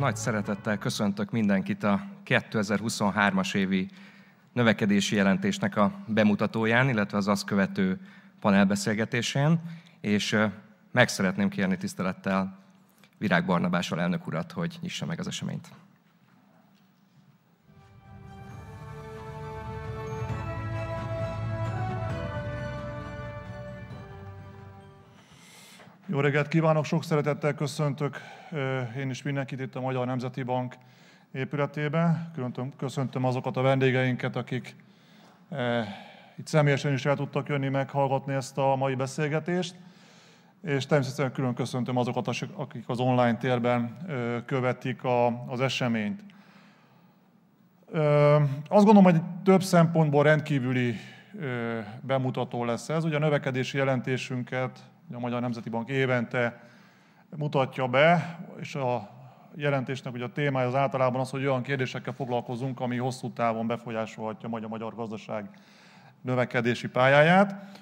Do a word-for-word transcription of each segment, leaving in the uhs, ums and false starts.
Nagy szeretettel köszöntök mindenkit a kétezer-huszonhármas évi növekedési jelentésnek a bemutatóján, illetve az azt követő panelbeszélgetésén, és meg szeretném kérni tisztelettel Virág Barnabás alelnök urat, hogy nyissa meg az eseményt. Jó reggelt kívánok, sok szeretettel köszöntök én is mindenkit itt a Magyar Nemzeti Bank épületében. Köszöntöm azokat a vendégeinket, akik itt személyesen is el tudtak jönni meghallgatni ezt a mai beszélgetést, és természetesen külön köszöntöm azokat, akik az online térben követik az eseményt. Azt gondolom, hogy több szempontból rendkívüli bemutató lesz ez. Ugye a növekedési jelentésünket a Magyar Nemzeti Bank évente mutatja be, és a jelentésnek ugye a témája az általában az, hogy olyan kérdésekkel foglalkozunk, ami hosszú távon befolyásolhatja majd a magyar gazdaság növekedési pályáját.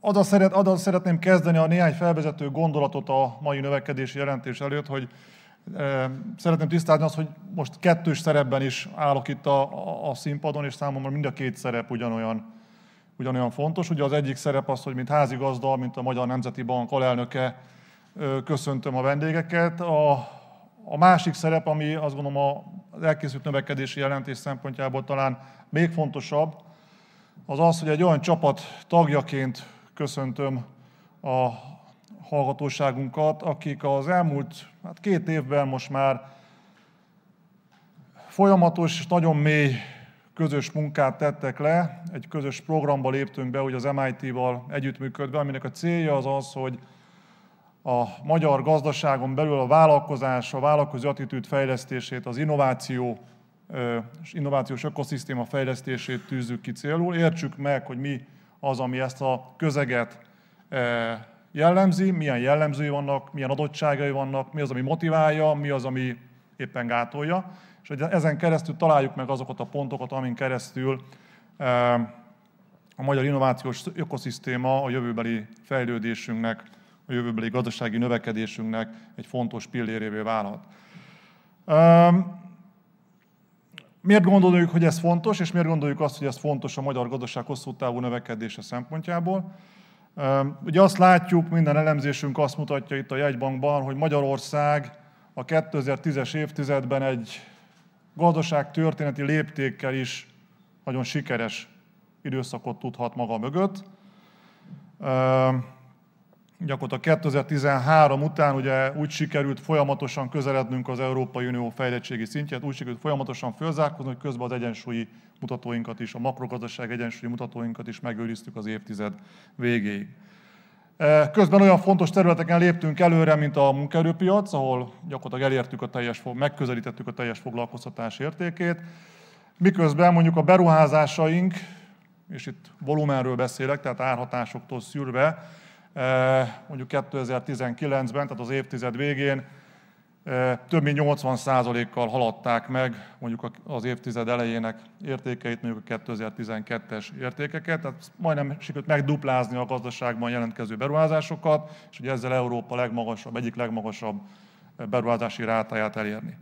Azzal szeret, azzal szeretném kezdeni a néhány felvezető gondolatot a mai növekedési jelentés előtt, hogy szeretném tisztázni azt, hogy most kettős szerepben is állok itt a, a színpadon, és számomra mind a két szerep ugyanolyan. Ugyanolyan fontos. Ugye az egyik szerep az, hogy mint házigazda, mint a Magyar Nemzeti Bank alelnöke köszöntöm a vendégeket. A, a másik szerep, ami azt gondolom az elkészült növekedési jelentés szempontjából talán még fontosabb, az az, hogy egy olyan csapat tagjaként köszöntöm a hallgatóságunkat, akik az elmúlt hát két évben most már folyamatos és nagyon mély közös munkát tettek le, egy közös programba léptünk be, ugye az em i té-val együttműködve, aminek a célja az az, hogy a magyar gazdaságon belül a vállalkozás, a vállalkozó attitűd fejlesztését, az innováció és innovációs ökoszisztéma fejlesztését tűzzük ki célul. Értsük meg, hogy mi az, ami ezt a közeget jellemzi, milyen jellemzői vannak, milyen adottságai vannak, mi az, ami motiválja, mi az, ami éppen gátolja. És hogy ezen keresztül találjuk meg azokat a pontokat, amin keresztül a magyar innovációs ökoszisztéma a jövőbeli fejlődésünknek, a jövőbeli gazdasági növekedésünknek egy fontos pillérévé válhat. Miért gondoljuk, hogy ez fontos, és miért gondoljuk azt, hogy ez fontos a magyar gazdaság hosszú távú növekedése szempontjából? Ugye azt látjuk, minden elemzésünk azt mutatja itt a jegybankban, hogy Magyarország a kétezer-tízes évtizedben egy gazdaságtörténeti léptékkel is nagyon sikeres időszakot tudhat maga mögött. Gyakorlatilag kétezer-tizenhárom után ugye úgy sikerült folyamatosan közelednünk az Európai Unió fejlettségi szintjét, úgy sikerült folyamatosan fölzárkózni, hogy közben az egyensúlyi mutatóinkat is, a makrogazdaság egyensúlyi mutatóinkat is megőriztük az évtized végéig. Közben olyan fontos területeken léptünk előre, mint a munkaerőpiac, ahol gyakorlatilag elértük a teljes, megközelítettük a teljes foglalkoztatás értékét, miközben mondjuk a beruházásaink, és itt volumenről beszélek, tehát árhatásoktól szűrve, mondjuk kétezer-tizenkilencben, tehát az évtized végén több mint nyolcvan százalékkal haladták meg mondjuk az évtized elejének értékeit, mondjuk a kétezer-tizenkettes értékeket, tehát majdnem sikerült megduplázni a gazdaságban jelentkező beruházásokat, és ugye ezzel Európa legmagasabb, egyik legmagasabb beruházási rátáját elérni.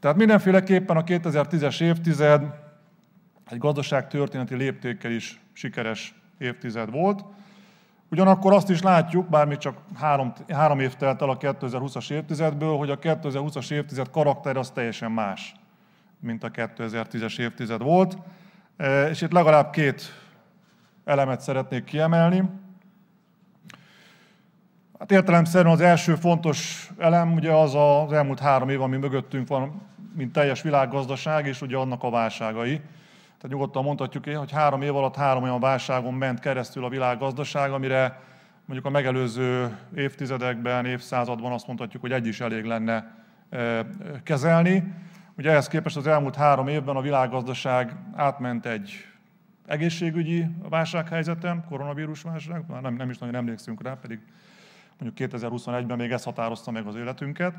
Tehát mindenféleképpen a kétezer-tízes évtized egy gazdaságtörténeti léptékkel is sikeres évtized volt. Ugyanakkor azt is látjuk, bár még csak három, három év telt el a kétezer-huszas évtizedből, hogy a kétezer-huszas évtized karakter az teljesen más, mint a kétezer-tízes évtized volt. És itt legalább két elemet szeretnék kiemelni. Hát értelemszerűen az első fontos elem ugye az az elmúlt három év, ami mögöttünk van, mint teljes világgazdaság, és ugye annak a válságai. Tehát nyugodtan mondhatjuk, hogy három év alatt három olyan válságon ment keresztül a világgazdaság, amire mondjuk a megelőző évtizedekben, évszázadban azt mondhatjuk, hogy egy is elég lenne kezelni. Ugye ehhez képest az elmúlt három évben a világgazdaság átment egy egészségügyi válsághelyzeten, koronavírus válság, már nem, nem is nagyon emlékszünk rá, pedig mondjuk kétezer-huszonegyben még ez határozta meg az életünket.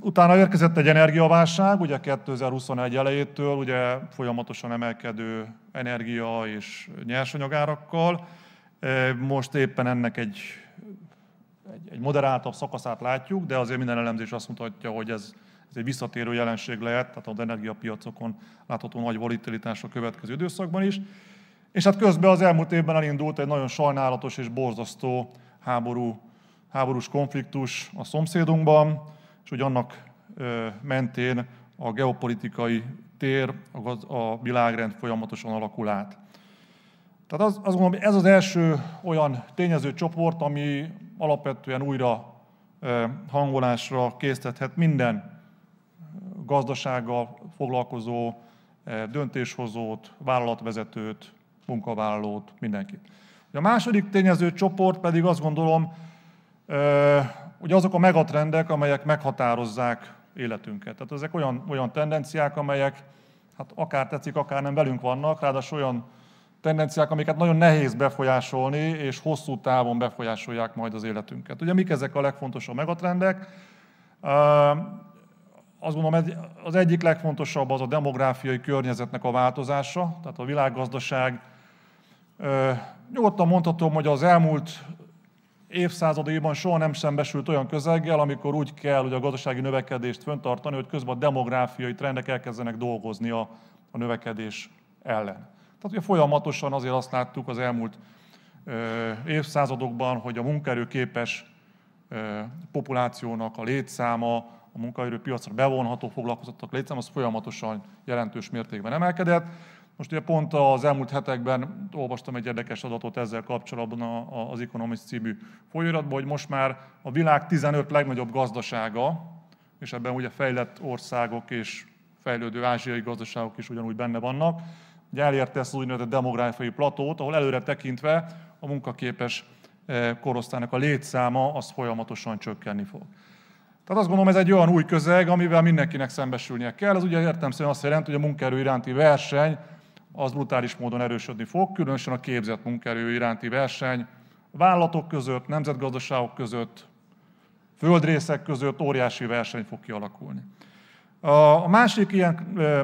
Utána érkezett egy energiaválság, ugye kétezer-huszonegy elejétől ugye folyamatosan emelkedő energia és nyersanyagárakkal. Most éppen ennek egy egy, egy moderáltabb szakaszát látjuk, de azért minden elemzés azt mutatja, hogy ez, ez egy visszatérő jelenség lehet, tehát az energiapiacokon látható nagy volatilitásra következő időszakban is. És hát közben az elmúlt évben elindult egy nagyon sajnálatos és borzasztó háború, háborús konfliktus a szomszédunkban, és hogy annak mentén a geopolitikai tér, a világrend folyamatosan alakul át. Tehát azt az gondolom, hogy ez az első olyan tényezőcsoport, ami alapvetően újra hangolásra késztethet minden gazdasággal foglalkozó döntéshozót, vállalatvezetőt, munkavállalót, mindenkit. A második tényezőcsoport pedig azt gondolom, hogy azok a megatrendek, amelyek meghatározzák életünket. Tehát ezek olyan, olyan tendenciák, amelyek hát akár tetszik, akár nem velünk vannak, ráadásul olyan tendenciák, amiket nagyon nehéz befolyásolni, és hosszú távon befolyásolják majd az életünket. Ugye mik ezek a legfontosabb megatrendek? Azt gondolom, az egyik legfontosabb az a demográfiai környezetnek a változása, tehát a világgazdaság. Nyugodtan mondhatom, hogy az elmúlt évszázadaiban soha nem szembesült olyan közeggel, amikor úgy kell, hogy a gazdasági növekedést fenntartani, hogy közben a demográfiai trendek elkezdenek dolgozni a, a növekedés ellen. Tehát ugye folyamatosan azért azt láttuk az elmúlt ö, évszázadokban, hogy a munkaerőképes ö, populációnak a létszáma, a munkaerőpiacra bevonható foglalkozottak létszáma, az folyamatosan jelentős mértékben emelkedett. Most ugye pont az elmúlt hetekben olvastam egy érdekes adatot ezzel kapcsolatban az Economist című folyóiratban, hogy most már a világ tizenöt legnagyobb gazdasága, és ebben ugye fejlett országok és fejlődő ázsiai gazdaságok is ugyanúgy benne vannak, hogy elérte ezt az úgynevezett demográfiai platót, ahol előre tekintve a munkaképes korosztálynak a létszáma az folyamatosan csökkenni fog. Tehát azt gondolom, ez egy olyan új közeg, amivel mindenkinek szembesülnie kell. Ez ugye értelemszerűen azt jelenti, hogy a munkaerő iránti verseny az brutális módon erősödni fog, különösen a képzett munkaerő iránti verseny vállalatok között, nemzetgazdaságok között, földrészek között óriási verseny fog kialakulni. A másik ilyen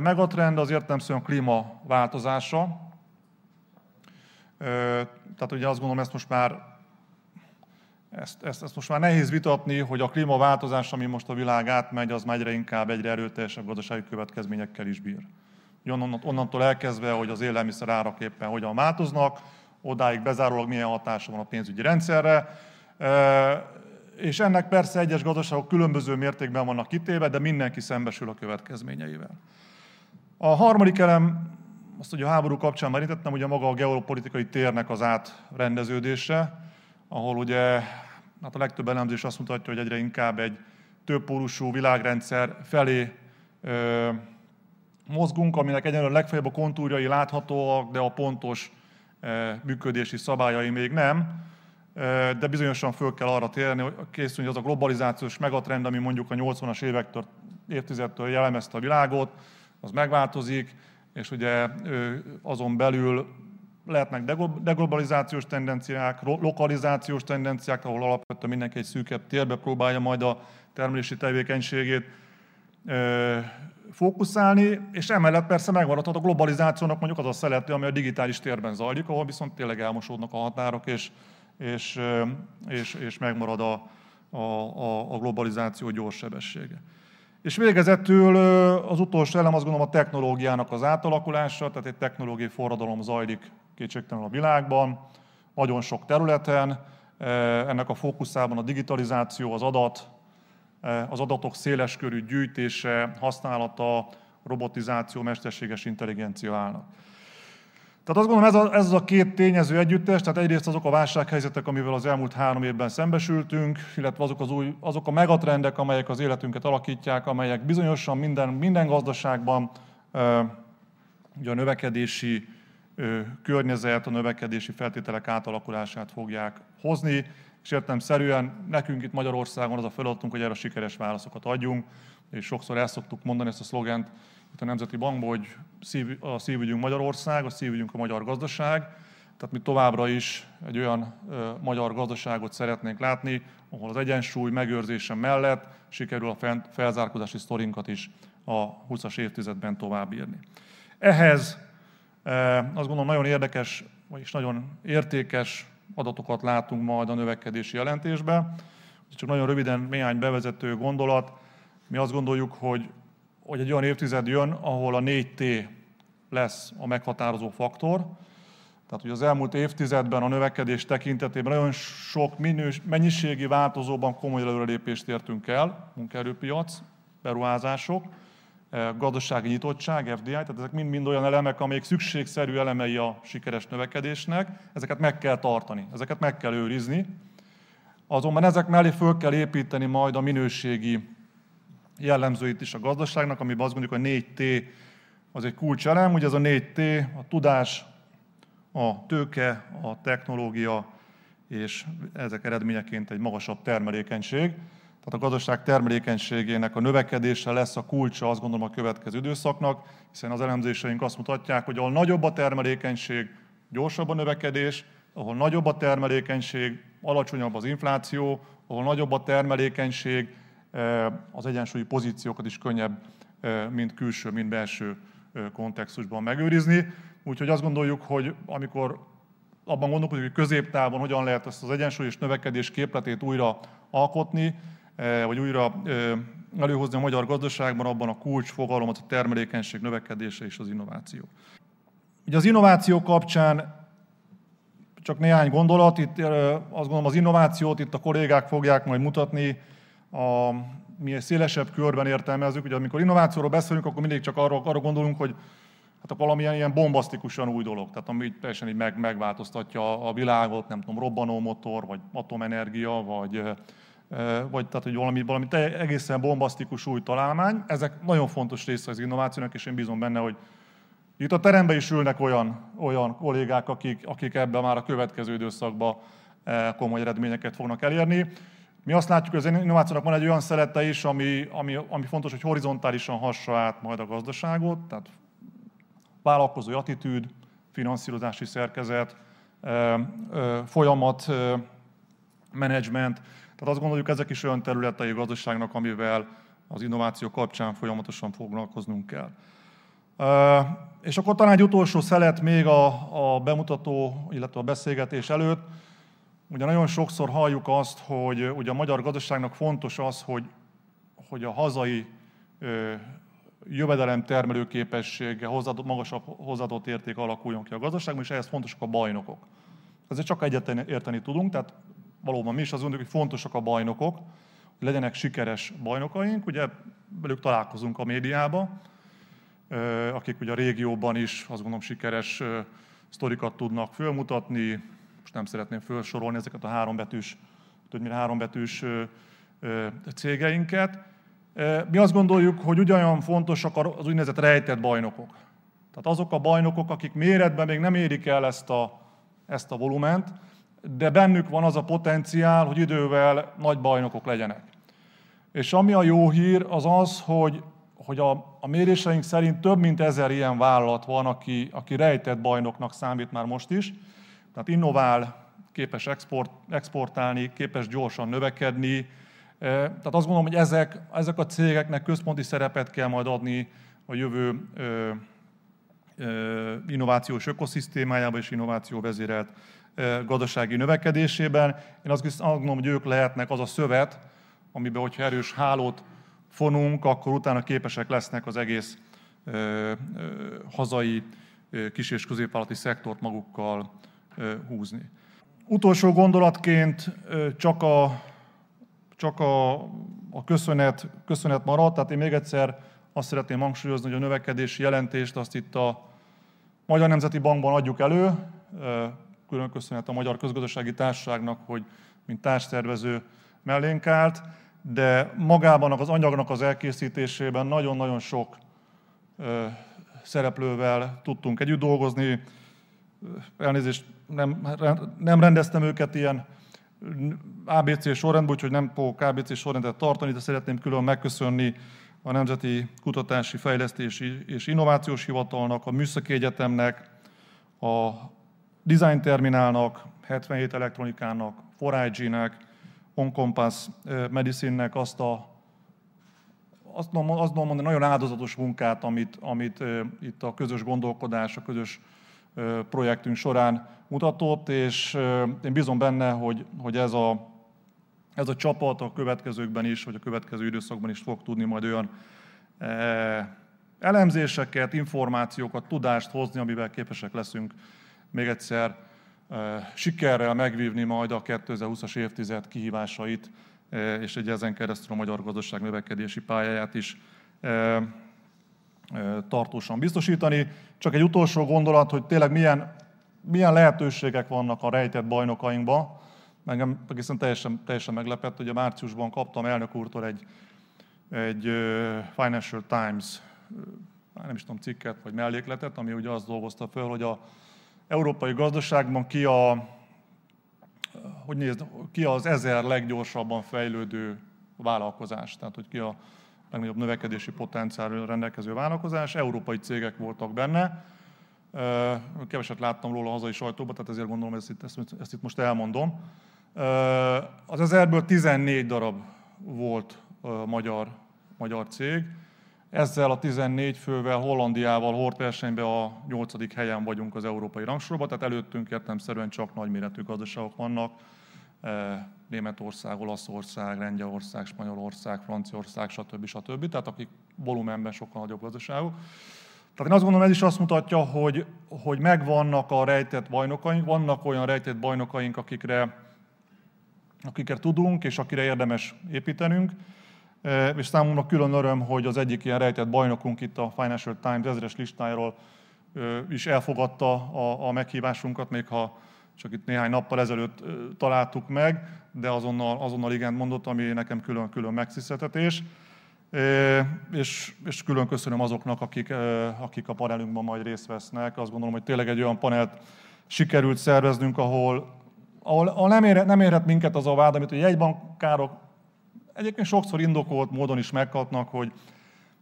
megatrend az értelemszerűen klímaváltozása. Tehát ugye azt gondolom, ezt most már, ezt, ezt, ezt most már nehéz vitatni, hogy a klímaváltozás, ami most a világ átmegy, az már egyre inkább, egyre erőteljesebb gazdasági következményekkel is bír. Onnantól elkezdve, hogy az élelmiszer árak éppen hogyan változnak, odáig bezárólag milyen hatása van a pénzügyi rendszerre. És ennek persze egyes gazdaságok különböző mértékben vannak kitéve, de mindenki szembesül a következményeivel. A harmadik elem, azt hogy a háború kapcsán már említettem, ugye maga a geopolitikai térnek az átrendeződése, ahol ugye hát a legtöbb elemzés azt mutatja, hogy egyre inkább egy többpólusú világrendszer felé ö, mozgunk, aminek egyenlően legfeljebb a kontúrjai láthatóak, de a pontos ö, működési szabályai még nem. De bizonyosan föl kell arra térni, hogy készülni az a globalizációs megatrend, ami mondjuk a nyolcvanas évektől, évtizedtől jellemezte a világot, az megváltozik, és ugye azon belül lehetnek deglobalizációs tendenciák, lokalizációs tendenciák, ahol alapvetően mindenki egy szűkebb térbe próbálja majd a termelési tevékenységét fókuszálni, és emellett persze megmaradhat a globalizációnak mondjuk az a szelete, ami a digitális térben zajlik, ahol viszont tényleg elmosódnak a határok, és És, és, és megmarad a, a, a globalizáció gyors sebessége. És végezetül az utolsó elem azt gondolom a technológiának az átalakulása, tehát egy technológiai forradalom zajlik kétségtelenül a világban, nagyon sok területen, ennek a fókuszában a digitalizáció, az adat, az adatok széleskörű gyűjtése, használata, robotizáció, mesterséges intelligencia állnak. Tehát azt gondolom, ez, a, ez az a két tényező együttes, tehát egyrészt azok a válsághelyzetek, amivel az elmúlt három évben szembesültünk, illetve azok, az új, azok a megatrendek, amelyek az életünket alakítják, amelyek bizonyosan minden, minden gazdaságban ugye a növekedési környezet, a növekedési feltételek átalakulását fogják hozni, és értelemszerűen nekünk itt Magyarországon az a feladatunk, hogy erre sikeres válaszokat adjunk, és sokszor el szoktuk mondani ezt a szlogent itt a Nemzeti Bankban, hogy a szívügyünk Magyarország, a szívügyünk a magyar gazdaság. Tehát mi továbbra is egy olyan magyar gazdaságot szeretnénk látni, ahol az egyensúly megőrzése mellett sikerül a felzárkózási sztorinkat is a huszas évtizedben továbbírni. Ehhez azt gondolom nagyon érdekes, vagyis nagyon értékes adatokat látunk majd a növekedési jelentésben. Csak nagyon röviden néhány bevezető gondolat. Mi azt gondoljuk, hogy, hogy egy olyan évtized jön, ahol a négy té lesz a meghatározó faktor. Tehát, hogy az elmúlt évtizedben a növekedés tekintetében nagyon sok minős, mennyiségi változóban komoly előrelépést értünk el, munkaerőpiac, beruházások, gazdasági nyitottság, ef dé i, tehát ezek mind-mind olyan elemek, amelyek szükségszerű elemei a sikeres növekedésnek, ezeket meg kell tartani, ezeket meg kell őrizni. Azonban ezek mellé föl kell építeni majd a minőségi jellemzőit is a gazdaságnak, amiben azt mondjuk, a négy té az egy kulcselem, ugye ez a négy té a tudás, a tőke, a technológia és ezek eredményeként egy magasabb termelékenység. Tehát a gazdaság termelékenységének a növekedése lesz a kulcsa, azt gondolom, a következő időszaknak, hiszen az elemzéseink azt mutatják, hogy ahol nagyobb a termelékenység, gyorsabb a növekedés, ahol nagyobb a termelékenység, alacsonyabb az infláció, ahol nagyobb a termelékenység, az egyensúlyi pozíciókat is könnyebb mind külső, mind belső kontextusban megőrizni. Úgyhogy azt gondoljuk, hogy amikor abban gondolkodjuk, hogy középtávon hogyan lehet ezt az egyensúly és növekedés képletét újra alkotni, vagy újra előhozni a magyar gazdaságban, abban a kulcsfogalom az a termelékenység növekedése és az innováció. Ugye az innováció kapcsán csak néhány gondolat, itt azt gondolom, az innovációt itt a kollégák fogják majd mutatni, a, mi egy szélesebb körben értelmezzük. Ugye amikor innovációról beszélünk, akkor mindig csak arra, arra gondolunk, hogy hát valamilyen ilyen bombasztikusan új dolog, tehát ami teljesen így meg, megváltoztatja a világot, nem tudom, robbanómotor, vagy atomenergia, vagy, vagy tehát, hogy valami, valami egészen bombasztikus új találmány. Ezek nagyon fontos része az innovációnak, és én bízom benne, hogy itt a teremben is ülnek olyan, olyan kollégák, akik, akik ebben már a következő időszakban komoly eredményeket fognak elérni. Mi azt látjuk, hogy az innovációnak van egy olyan szelete is, ami, ami, ami fontos, hogy horizontálisan hassa át majd a gazdaságot, tehát vállalkozói attitűd, finanszírozási szerkezet, folyamat, menedzsment. Tehát azt gondoljuk, ezek is olyan területei a gazdaságnak, amivel az innováció kapcsán folyamatosan foglalkoznunk kell. És akkor talán egy utolsó szelet még a, a bemutató, illetve a beszélgetés előtt. Ugye nagyon sokszor halljuk azt, hogy ugye a magyar gazdaságnak fontos az, hogy, hogy a hazai ö, jövedelem termelőképessége, hozzáadott, magasabb hozzáadott érték alakuljon ki a gazdaságban, és ehhez fontosak a bajnokok. Ezért csak egyet érteni tudunk, tehát valóban mi is azt gondoljuk, hogy fontosak a bajnokok, hogy legyenek sikeres bajnokaink, ugye velük találkozunk a médiában, akik ugye a régióban is, azt gondolom, sikeres sztorikat tudnak fölmutatni. Most nem szeretném felsorolni ezeket a hárombetűs, többnyire hárombetűs cégeinket. Mi azt gondoljuk, hogy ugyanolyan fontosak az úgynevezett rejtett bajnokok. Tehát azok a bajnokok, akik méretben még nem érik el ezt a, ezt a volument, de bennük van az a potenciál, hogy idővel nagy bajnokok legyenek. És ami a jó hír, az az, hogy hogy a, a méréseink szerint több mint ezer ilyen vállalat van, aki, aki rejtett bajnoknak számít már most is. Tehát innovál, képes export, exportálni, képes gyorsan növekedni. Tehát azt gondolom, hogy ezek, ezek a cégeknek központi szerepet kell majd adni a jövő ö, ö, innovációs ökoszisztémájában és innovációvezérelt ö, gazdasági növekedésében. Én azt gondolom, hogy ők lehetnek az a szövet, amiben, hogyha erős hálót fonunk, akkor utána képesek lesznek az egész ö, ö, hazai ö, kis- és középvállalati szektort magukkal ö, húzni. Utolsó gondolatként ö, csak, a, csak a, a köszönet, köszönet maradt, tehát én még egyszer azt szeretném hangsúlyozni, hogy a növekedési jelentést azt itt a Magyar Nemzeti Bankban adjuk elő. Ö, külön köszönet a Magyar Közgazdasági Társaságnak, hogy mint társszervező mellénk állt, de magában az anyagnak az elkészítésében nagyon-nagyon sok ö, szereplővel tudtunk együtt dolgozni. Elnézést, nem, nem rendeztem őket ilyen á bé cé sorrendben, úgyhogy nem fogok á bé cé sorrendet tartani, de szeretném külön megköszönni a Nemzeti Kutatási Fejlesztési és Innovációs Hivatalnak, a Műszaki Egyetemnek, a Design Terminálnak, hetvenhét Elektronikának, négy i gé-nek, Oncompass Medicine-nek azt a, azt tudom mondani, nagyon áldozatos munkát, amit, amit itt a közös gondolkodás, a közös projektünk során mutatott, és én bízom benne, hogy, hogy ez, a, ez a csapat a következőkben is, vagy a következő időszakban is fog tudni majd olyan elemzéseket, információkat, tudást hozni, amivel képesek leszünk még egyszer sikerrel megvívni majd a kétezer-húszas évtized kihívásait, és egy ezen keresztül a magyar gazdaság növekedési pályáját is tartósan biztosítani. Csak egy utolsó gondolat, hogy tényleg milyen, milyen lehetőségek vannak a rejtett bajnokainkban. Engem egészen teljesen, teljesen meglepett, hogy a márciusban kaptam elnök úrtól egy, egy Financial Times, nem is tudom, cikket vagy mellékletet, ami ugye azt dolgozta föl, hogy a európai gazdaságban ki, a, hogy nézd, ki az ezer leggyorsabban fejlődő vállalkozás, tehát hogy ki a legnagyobb növekedési potenciálra rendelkező vállalkozás, európai cégek voltak benne. Keveset láttam róla a hazai sajtóban, tehát ezért gondolom, ezt itt, ezt, ezt itt most elmondom. Az ezerből tizennégy darab volt magyar, magyar cég. Ezzel a tizennégy fővel, Hollandiával hortversenyben a nyolcadik helyen vagyunk az európai rangsorban, tehát előttünk értelemszerűen csak nagyméretű gazdaságok vannak. Németország, Olaszország, Lengyelország, Spanyolország, Franciaország, stb. stb. Tehát akik volumenben sokkal nagyobb gazdaságok. Tehát én azt gondolom, ez is azt mutatja, hogy, hogy megvannak a rejtett bajnokaink, vannak olyan rejtett bajnokaink, akikre, akikre tudunk és akire érdemes építenünk. És számomra külön öröm, hogy az egyik ilyen rejtett bajnokunk itt a Financial Times ezres listájáról is elfogadta a, a meghívásunkat, még ha csak itt néhány nappal ezelőtt találtuk meg, de azonnal, azonnal igent mondott, ami nekem külön-külön megtiszteltetés. És, és külön köszönöm azoknak, akik, akik a panelünkben majd részt vesznek. Azt gondolom, hogy tényleg egy olyan panelt sikerült szerveznünk, ahol, ahol, ahol nem, érhet, nem érhet minket az a vád, amit a jegybankárok egyébként sokszor indokolt módon is megkapnak, hogy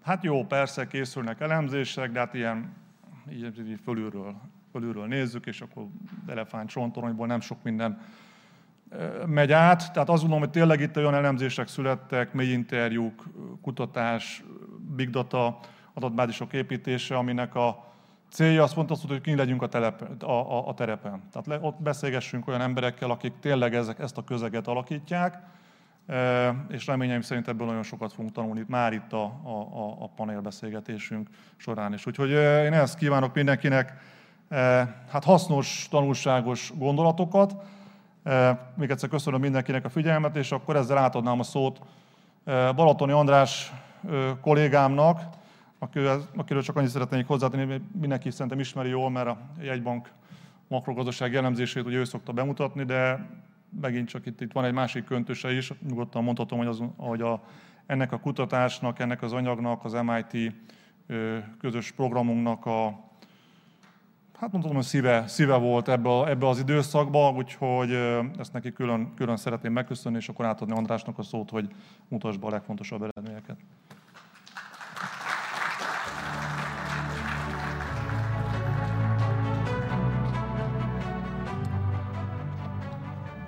hát jó, persze készülnek elemzések, de hát ilyen így fölülről, fölülről nézzük, és akkor elefántcsontoronyból nem sok minden megy át. Tehát azt gondolom, hogy tényleg itt olyan elemzések születtek, mély interjúk, kutatás, big data, adatbázisok építése, aminek a célja az pont az, hogy kint legyünk a, telep, a, a, a terepen. Tehát le, ott beszélgessünk olyan emberekkel, akik tényleg ezek, ezt a közeget alakítják, és reményeim szerint ebből nagyon sokat fogunk tanulni már itt a, a, a panelbeszélgetésünk során is. Úgyhogy én ezt kívánok mindenkinek, hát hasznos, tanulságos gondolatokat. Még egyszer köszönöm mindenkinek a figyelmet, és akkor ezzel átadnám a szót Balatoni András kollégámnak, akiről csak annyit szeretnék hozzátenni, mindenki szerintem ismeri jól, mert a jegybank makrogazdasági elemzését ugye ő szokta bemutatni, de megint csak itt, itt van egy másik köntöse is, nyugodtan mondhatom, hogy, az, hogy a, ennek a kutatásnak, ennek az anyagnak, az em i té közös programunknak a, hát mondhatom, hogy szíve, szíve volt ebbe, ebbe az időszakban, úgyhogy ezt neki külön, külön szeretném megköszönni, és akkor átadni Andrásnak a szót, hogy mutass be a legfontosabb eredményeket.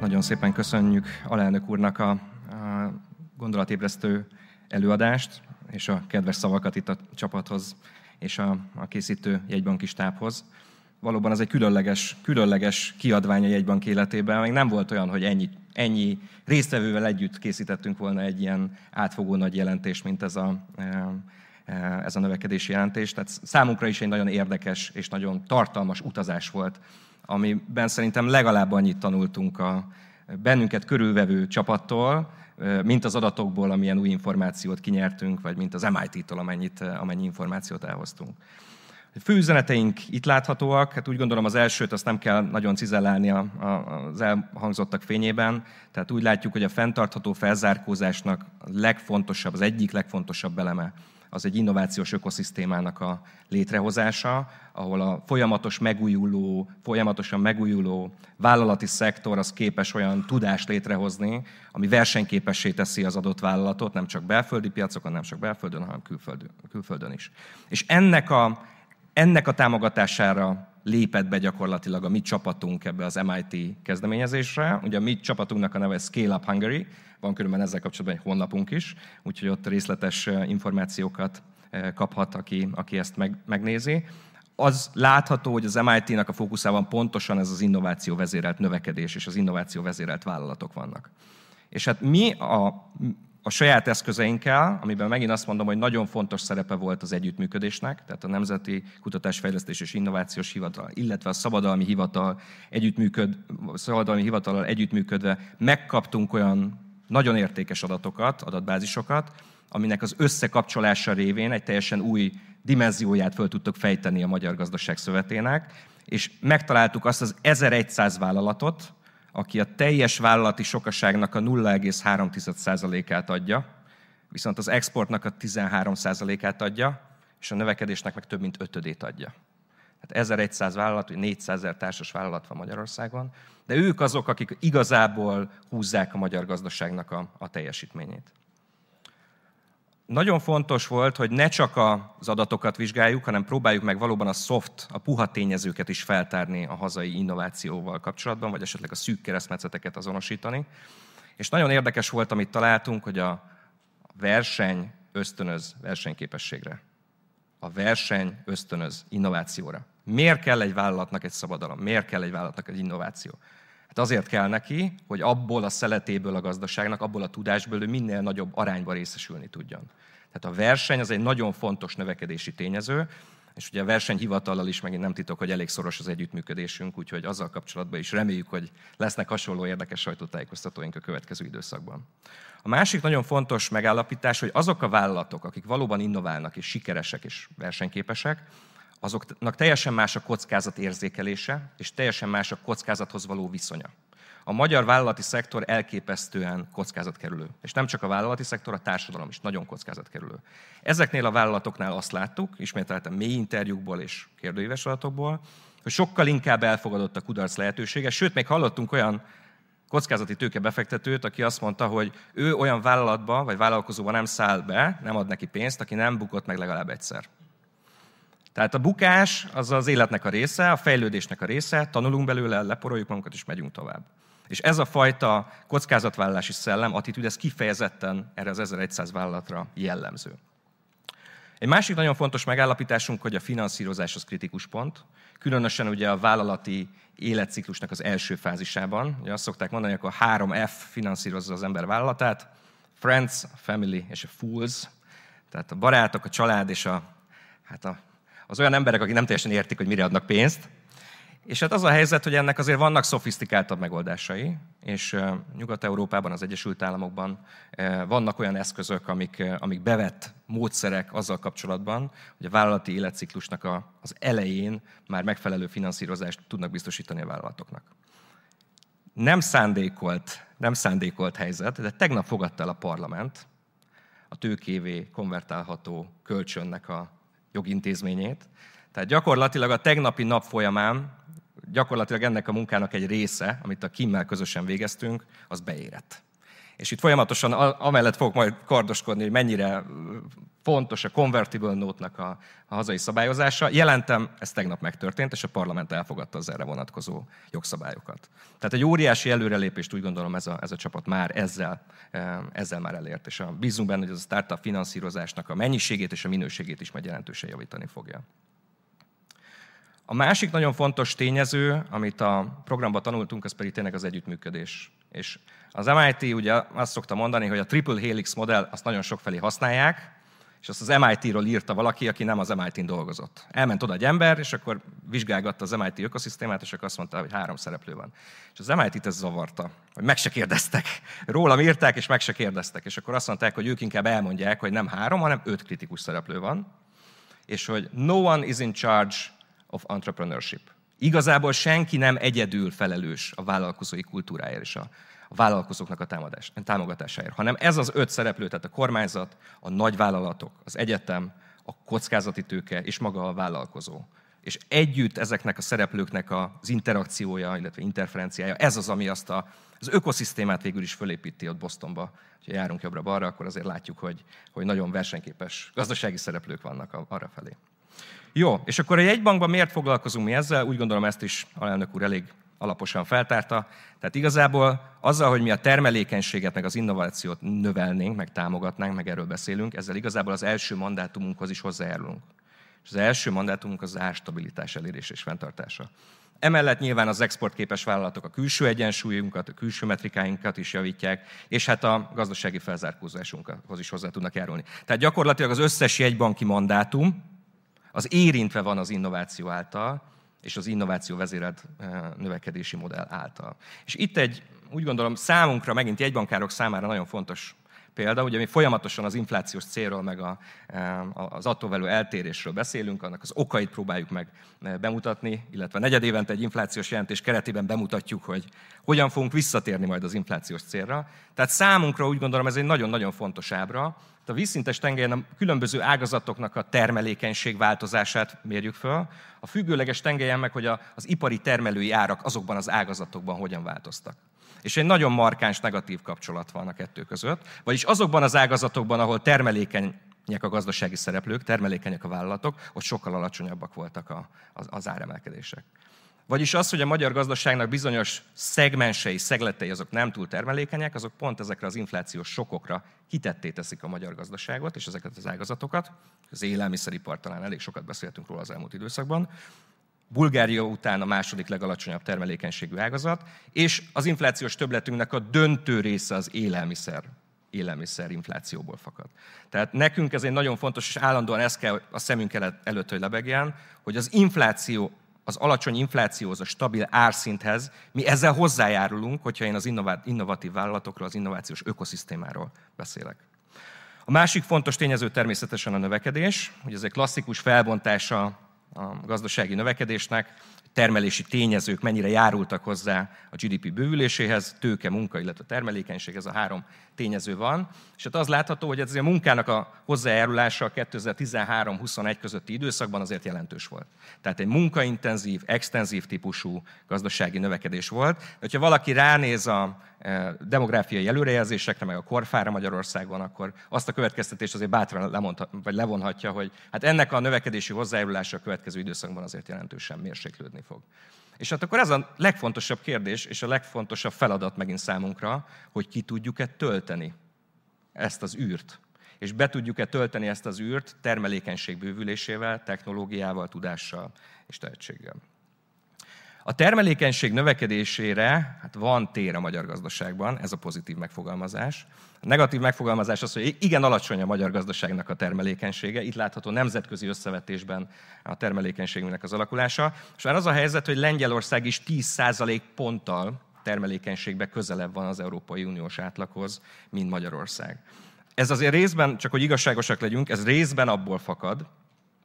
Nagyon szépen köszönjük alelnök úrnak a, a gondolatébresztő előadást, és a kedves szavakat itt a csapathoz, és a, a készítő jegybanki stábhoz. Valóban az egy különleges, különleges kiadvány a jegybank életében, még nem volt olyan, hogy ennyi, ennyi résztvevővel együtt készítettünk volna egy ilyen átfogó nagy jelentést, mint ez a, ez a növekedési jelentés. Tehát számunkra is egy nagyon érdekes és nagyon tartalmas utazás volt, amiben szerintem legalább annyit tanultunk a bennünket körülvevő csapattól, mint az adatokból, amilyen új információt kinyertünk, vagy mint az em i té-től, amennyit, amennyi információt elhoztunk. A fő üzeneteink itt láthatóak, hát úgy gondolom az elsőt azt nem kell nagyon cizellálni az elhangzottak fényében, tehát úgy látjuk, hogy a fenntartható felzárkózásnak a legfontosabb, az egyik legfontosabb eleme az egy innovációs ökoszisztémának a létrehozása, ahol a folyamatos megújuló, folyamatosan megújuló vállalati szektor az képes olyan tudást létrehozni, ami versenyképessé teszi az adott vállalatot, nem csak belföldi piacokon, nem csak belföldön, hanem külföldön, külföldön is. És ennek a, ennek a támogatására lépett be gyakorlatilag a mi csapatunk ebbe az em i té kezdeményezésre. Ugye a mi csapatunknak a neve Scale Up Hungary, van körülbelül ezzel kapcsolatban egy honlapunk is, úgyhogy ott részletes információkat kaphat, aki, aki ezt meg, megnézi. az látható, hogy az em i té-nek a fókuszában pontosan ez az innováció vezérelt növekedés és az innováció vezérelt vállalatok vannak. És hát mi a, a saját eszközeinkkel, amiben megint azt mondom, hogy nagyon fontos szerepe volt az együttműködésnek, tehát a Nemzeti Kutatási Fejlesztési és Innovációs Hivatal, illetve a Szabadalmi Hivatal együttműköd, Szabadalmi Hivatallal együttműködve megkaptunk olyan nagyon értékes adatokat, adatbázisokat, aminek az összekapcsolása révén egy teljesen új dimenzióját föl tudtuk fejteni a Magyar Gazdaság Szövetének, és megtaláltuk azt az ezerszáz vállalatot, aki a teljes vállalati sokaságnak a nulla egész három tized százalékát adja, viszont az exportnak a tizenhárom százalékát adja, és a növekedésnek meg több mint ötödét adja. Hát ezerszáz vállalat, vagy négyszázezer társas vállalat van Magyarországon, de ők azok, akik igazából húzzák a magyar gazdaságnak a, a teljesítményét. Nagyon fontos volt, hogy ne csak az adatokat vizsgáljuk, hanem próbáljuk meg valóban a soft, a puha tényezőket is feltárni a hazai innovációval kapcsolatban, vagy esetleg a szűk keresztmetszeteket azonosítani. És nagyon érdekes volt, amit találtunk, hogy a verseny ösztönöz versenyképességre. A verseny ösztönöz innovációra. Miért kell egy vállalatnak egy szabadalom? Miért kell egy vállalatnak egy innováció? Hát azért kell neki, hogy abból a szeletéből a gazdaságnak, abból a tudásból ő minél nagyobb arányban részesülni tudjon. Tehát a verseny az egy nagyon fontos növekedési tényező, és ugye a versenyhivatallal is megint nem titok, hogy elég szoros az együttműködésünk, úgyhogy azzal kapcsolatban is reméljük, hogy lesznek hasonló érdekes sajtótájékoztatóink a következő időszakban. A másik nagyon fontos megállapítás, hogy azok a vállalatok, akik valóban innoválnak és sikeresek és versenyképesek, azoknak teljesen más a kockázat érzékelése, és teljesen más a kockázathoz való viszonya. A magyar vállalati szektor elképesztően kockázatkerülő. És nem csak a vállalati szektor, a társadalom is nagyon kockázatkerülő. Ezeknél a vállalatoknál azt láttuk, ismételtem mély interjúkból és kérdőíves adatokból, hogy sokkal inkább elfogadott a kudarc lehetősége, sőt, még hallottunk olyan kockázati tőkebefektetőt, aki azt mondta, hogy ő olyan vállalatba vagy vállalkozóba nem száll be, nem ad neki pénzt, aki nem bukott meg legalább egyszer. Tehát a bukás az az életnek a része, a fejlődésnek a része, tanulunk belőle, leporoljuk magunkat és megyünk tovább. És ez a fajta kockázatvállalási szellem, attitűd, ez kifejezetten erre az ezerszáz vállalatra jellemző. Egy másik nagyon fontos megállapításunk, hogy a finanszírozás az kritikus pont, különösen ugye a vállalati életciklusnak az első fázisában. Ugye azt szokták mondani, hogy a három F finanszírozza az ember vállalatát, Friends, Family és a Fools, tehát a barátok, a család és a, hát a az olyan emberek, akik nem teljesen értik, hogy mire adnak pénzt. És hát az a helyzet, hogy ennek azért vannak szofisztikáltabb megoldásai, és Nyugat-Európában, az Egyesült Államokban vannak olyan eszközök, amik, amik bevett módszerek azzal kapcsolatban, hogy a vállalati életciklusnak a, az elején már megfelelő finanszírozást tudnak biztosítani a vállalatoknak. Nem szándékolt, nem szándékolt helyzet, de tegnap fogadta el a parlament a tőkévé konvertálható kölcsönnek a jogintézményét. Tehát gyakorlatilag a tegnapi nap folyamán, gyakorlatilag ennek a munkának egy része, amit a Kimmel közösen végeztünk, az beérett. És itt folyamatosan amellett fogok majd kardoskodni, hogy mennyire fontos a convertible note-nak a, a hazai szabályozása. Jelentem, ez tegnap megtörtént, és a parlament elfogadta az erre vonatkozó jogszabályokat. Tehát egy óriási előrelépést úgy gondolom ez a, ez a csapat már ezzel, ezzel már elért. És bízunk benne, hogy ez a startup finanszírozásnak a mennyiségét és a minőségét is majd jelentősen javítani fogja. A másik nagyon fontos tényező, amit a programban tanultunk, az pedig tényleg az együttműködés. És az em i té ugye azt szokta mondani, hogy a triple helix modell, azt nagyon sokfelé használják, és azt az em i té-ről írta valaki, aki nem az em i té-n dolgozott. Elment oda egy ember, és akkor vizsgálgatta az em i té ökoszisztémát, és akkor azt mondta, hogy három szereplő van. És az em i té-t ez zavarta, hogy meg se kérdeztek. Rólam írták, és meg se kérdeztek. És akkor azt mondták, hogy ők inkább elmondják, hogy nem három, hanem öt kritikus szereplő van, és hogy no one is in charge of entrepreneurship. Igazából senki nem egyedül felelős a vállalkozói kultúráért és a vállalkozóknak a támadás, támogatásáért, hanem ez az öt szereplő, tehát a kormányzat, a nagyvállalatok, az egyetem, a kockázati tőke és maga a vállalkozó. És együtt ezeknek a szereplőknek az interakciója, illetve interferenciája, ez az, ami azt a, az ökoszisztémát végül is fölépíti ott Bostonba. Ha járunk jobbra-balra, akkor azért látjuk, hogy, hogy nagyon versenyképes gazdasági szereplők vannak arra felé. Jó, és akkor egy jegybankban miért foglalkozunk mi ezzel? Úgy gondolom, ezt is alelnök úr elég alaposan feltárta. Tehát igazából azzal, hogy mi a termelékenységet, meg az innovációt növelnénk, meg támogatnánk, meg erről beszélünk, ezzel igazából az első mandátumunkhoz is hozzájárulunk. és az első mandátumunk az árstabilitás elérése és fenntartása. Emellett nyilván az exportképes vállalatok a külső egyensúlyunkat, a külső metrikáinkat is javítják, és hát a gazdasági felzárkózásunkhoz is hozzá tudnak járulni. Tehát gyakorlatilag az összes jegybanki mandátum az érintve van az innováció által, és az innováció vezérelt növekedési modell által. És itt egy, úgy gondolom, számunkra, megint jegybankárok számára nagyon fontos példa, ugye mi folyamatosan az inflációs célról, meg a, az attól való eltérésről beszélünk, annak az okait próbáljuk meg bemutatni, illetve negyedévente egy inflációs jelentés keretében bemutatjuk, hogy hogyan fogunk visszatérni majd az inflációs célra. Tehát számunkra úgy gondolom ez egy nagyon-nagyon fontos ábra. A vízszintes tengelyen a különböző ágazatoknak a termelékenység változását mérjük föl, a függőleges tengelyen meg, hogy az ipari termelői árak azokban az ágazatokban hogyan változtak. És egy nagyon markáns negatív kapcsolat van a kettő között, vagyis azokban az ágazatokban, ahol termelékenyek a gazdasági szereplők, termelékenyek a vállalatok, ott sokkal alacsonyabbak voltak az áremelkedések. Vagyis az, hogy a magyar gazdaságnak bizonyos szegmensei, szegletei azok nem túl termelékenyek, azok pont ezekre az inflációs sokokra hitetté teszik a magyar gazdaságot és ezeket az ágazatokat. Az élelmiszeripar, talán elég sokat beszéltünk róla az elmúlt időszakban. Bulgária után a második legalacsonyabb termelékenységű ágazat, és az inflációs többletünknek a döntő része az élelmiszer, élelmiszerinflációból fakad. Tehát nekünk ez egy nagyon fontos, és állandóan ez kell a szemünk előtt, hogy lebegjen, hogy az infláció, az alacsony inflációhoz, a stabil árszinthez mi ezzel hozzájárulunk, hogyha én az innovatív vállalatokról, az innovációs ökoszisztémáról beszélek. A másik fontos tényező természetesen a növekedés, hogy ez egy klasszikus felbontása a gazdasági növekedésnek, termelési tényezők mennyire járultak hozzá a gé dé pé bővüléséhez, tőke, munka, illetve termelékenység, ez a három tényező van. És hát az látható, hogy ez a munkának a hozzájárulása a kétezer-tizenhárom huszonegy közötti időszakban azért jelentős volt. Tehát egy munkaintenzív, extenzív típusú gazdasági növekedés volt. De ha valaki ránéz a demográfiai előrejelzésekre, meg a korfára Magyarországon, akkor azt a következtetést azért bátran lemondhat, vagy levonhatja, hogy hát ennek a növekedési hozzájárulása a következő időszakban azért jelentősen mérséklődni fog. És hát akkor ez a legfontosabb kérdés, és a legfontosabb feladat megint számunkra, hogy ki tudjuk-e tölteni ezt az űrt. És be tudjuk-e tölteni ezt az űrt termelékenység bővülésével, technológiával, tudással és tehetséggel. A termelékenység növekedésére hát van tér a magyar gazdaságban, ez a pozitív megfogalmazás. A negatív megfogalmazás az, hogy igen alacsony a magyar gazdaságnak a termelékenysége, itt látható nemzetközi összevetésben a termelékenységünknek az alakulása. És már az a helyzet, hogy Lengyelország is tíz százalék ponttal termelékenységben közelebb van az Európai Uniós átlaghoz, mint Magyarország. Ez azért részben, csak hogy igazságosak legyünk, ez részben abból fakad,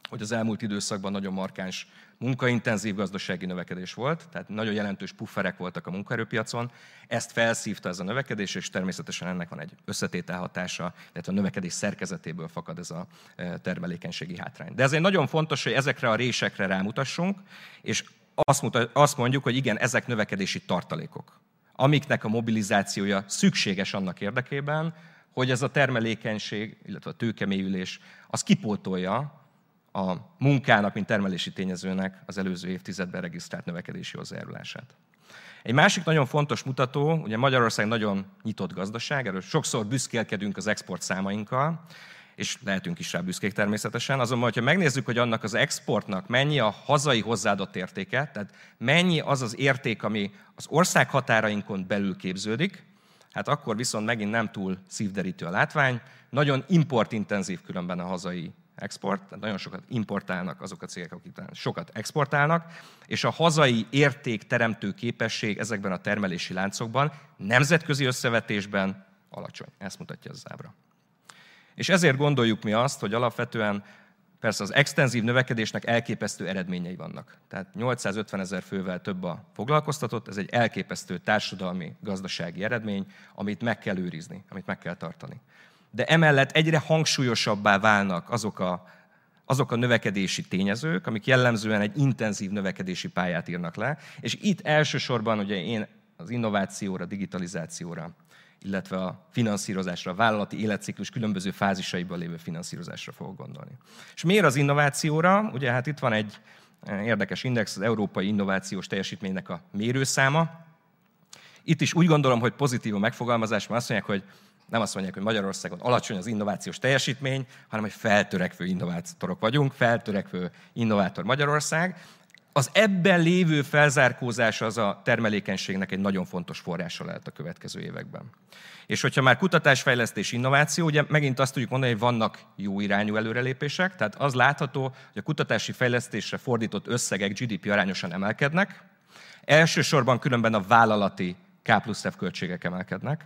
hogy az elmúlt időszakban nagyon markáns munkaintenzív gazdasági növekedés volt, tehát nagyon jelentős pufferek voltak a munkaerőpiacon, ezt felszívta ez a növekedés, és természetesen ennek van egy összetétel hatása, illetve a növekedés szerkezetéből fakad ez a termelékenységi hátrány. De ezért nagyon fontos, hogy ezekre a résekre rámutassunk, és azt, mutat, azt mondjuk, hogy igen, ezek növekedési tartalékok, amiknek a mobilizációja szükséges annak érdekében, hogy ez a termelékenység, illetve a tőkemélyülés, az kipótolja a munkának, mint termelési tényezőnek az előző évtizedben regisztrált növekedési hozzájárulását. Egy másik nagyon fontos mutató, ugye Magyarország nagyon nyitott gazdaság, erről sokszor büszkélkedünk az export számainkkal, és lehetünk is rá büszkék természetesen, azonban, hogyha megnézzük, hogy annak az exportnak mennyi a hazai hozzáadott értéke, tehát mennyi az az érték, ami az ország határainkon belül képződik, hát akkor viszont megint nem túl szívderítő a látvány, nagyon importintenzív különben a hazai export, tehát nagyon sokat importálnak azok a cégek, akik sokat exportálnak, és a hazai értékteremtő képesség ezekben a termelési láncokban nemzetközi összevetésben alacsony. Ezt mutatja az ábra. És ezért gondoljuk mi azt, hogy alapvetően persze az extenzív növekedésnek elképesztő eredményei vannak. Tehát nyolcszázötven ezer fővel több a foglalkoztatott, ez egy elképesztő társadalmi, gazdasági eredmény, amit meg kell őrizni, amit meg kell tartani. De emellett egyre hangsúlyosabbá válnak azok a, azok a növekedési tényezők, amik jellemzően egy intenzív növekedési pályát írnak le, és itt elsősorban ugye én az innovációra, digitalizációra, illetve a finanszírozásra, a vállalati életciklus különböző fázisaiban lévő finanszírozásra fogok gondolni. És miért az innovációra? Ugye hát itt van egy érdekes index, az Európai Innovációs Teljesítménynek a mérőszáma. Itt is úgy gondolom, hogy pozitív a megfogalmazás, mert azt mondják, hogy Nem azt mondják, hogy Magyarországon alacsony az innovációs teljesítmény, hanem hogy feltörekvő innovátorok vagyunk, feltörekvő innovátor Magyarország. Az ebben lévő felzárkózás az a termelékenységnek egy nagyon fontos forrása lehet a következő években. És hogyha már kutatásfejlesztés, innováció, ugye megint azt tudjuk mondani, hogy vannak jó irányú előrelépések, tehát az látható, hogy a kutatási fejlesztésre fordított összegek gé dé pé arányosan emelkednek, elsősorban különben a vállalati ká plusz ef költségek emelkednek.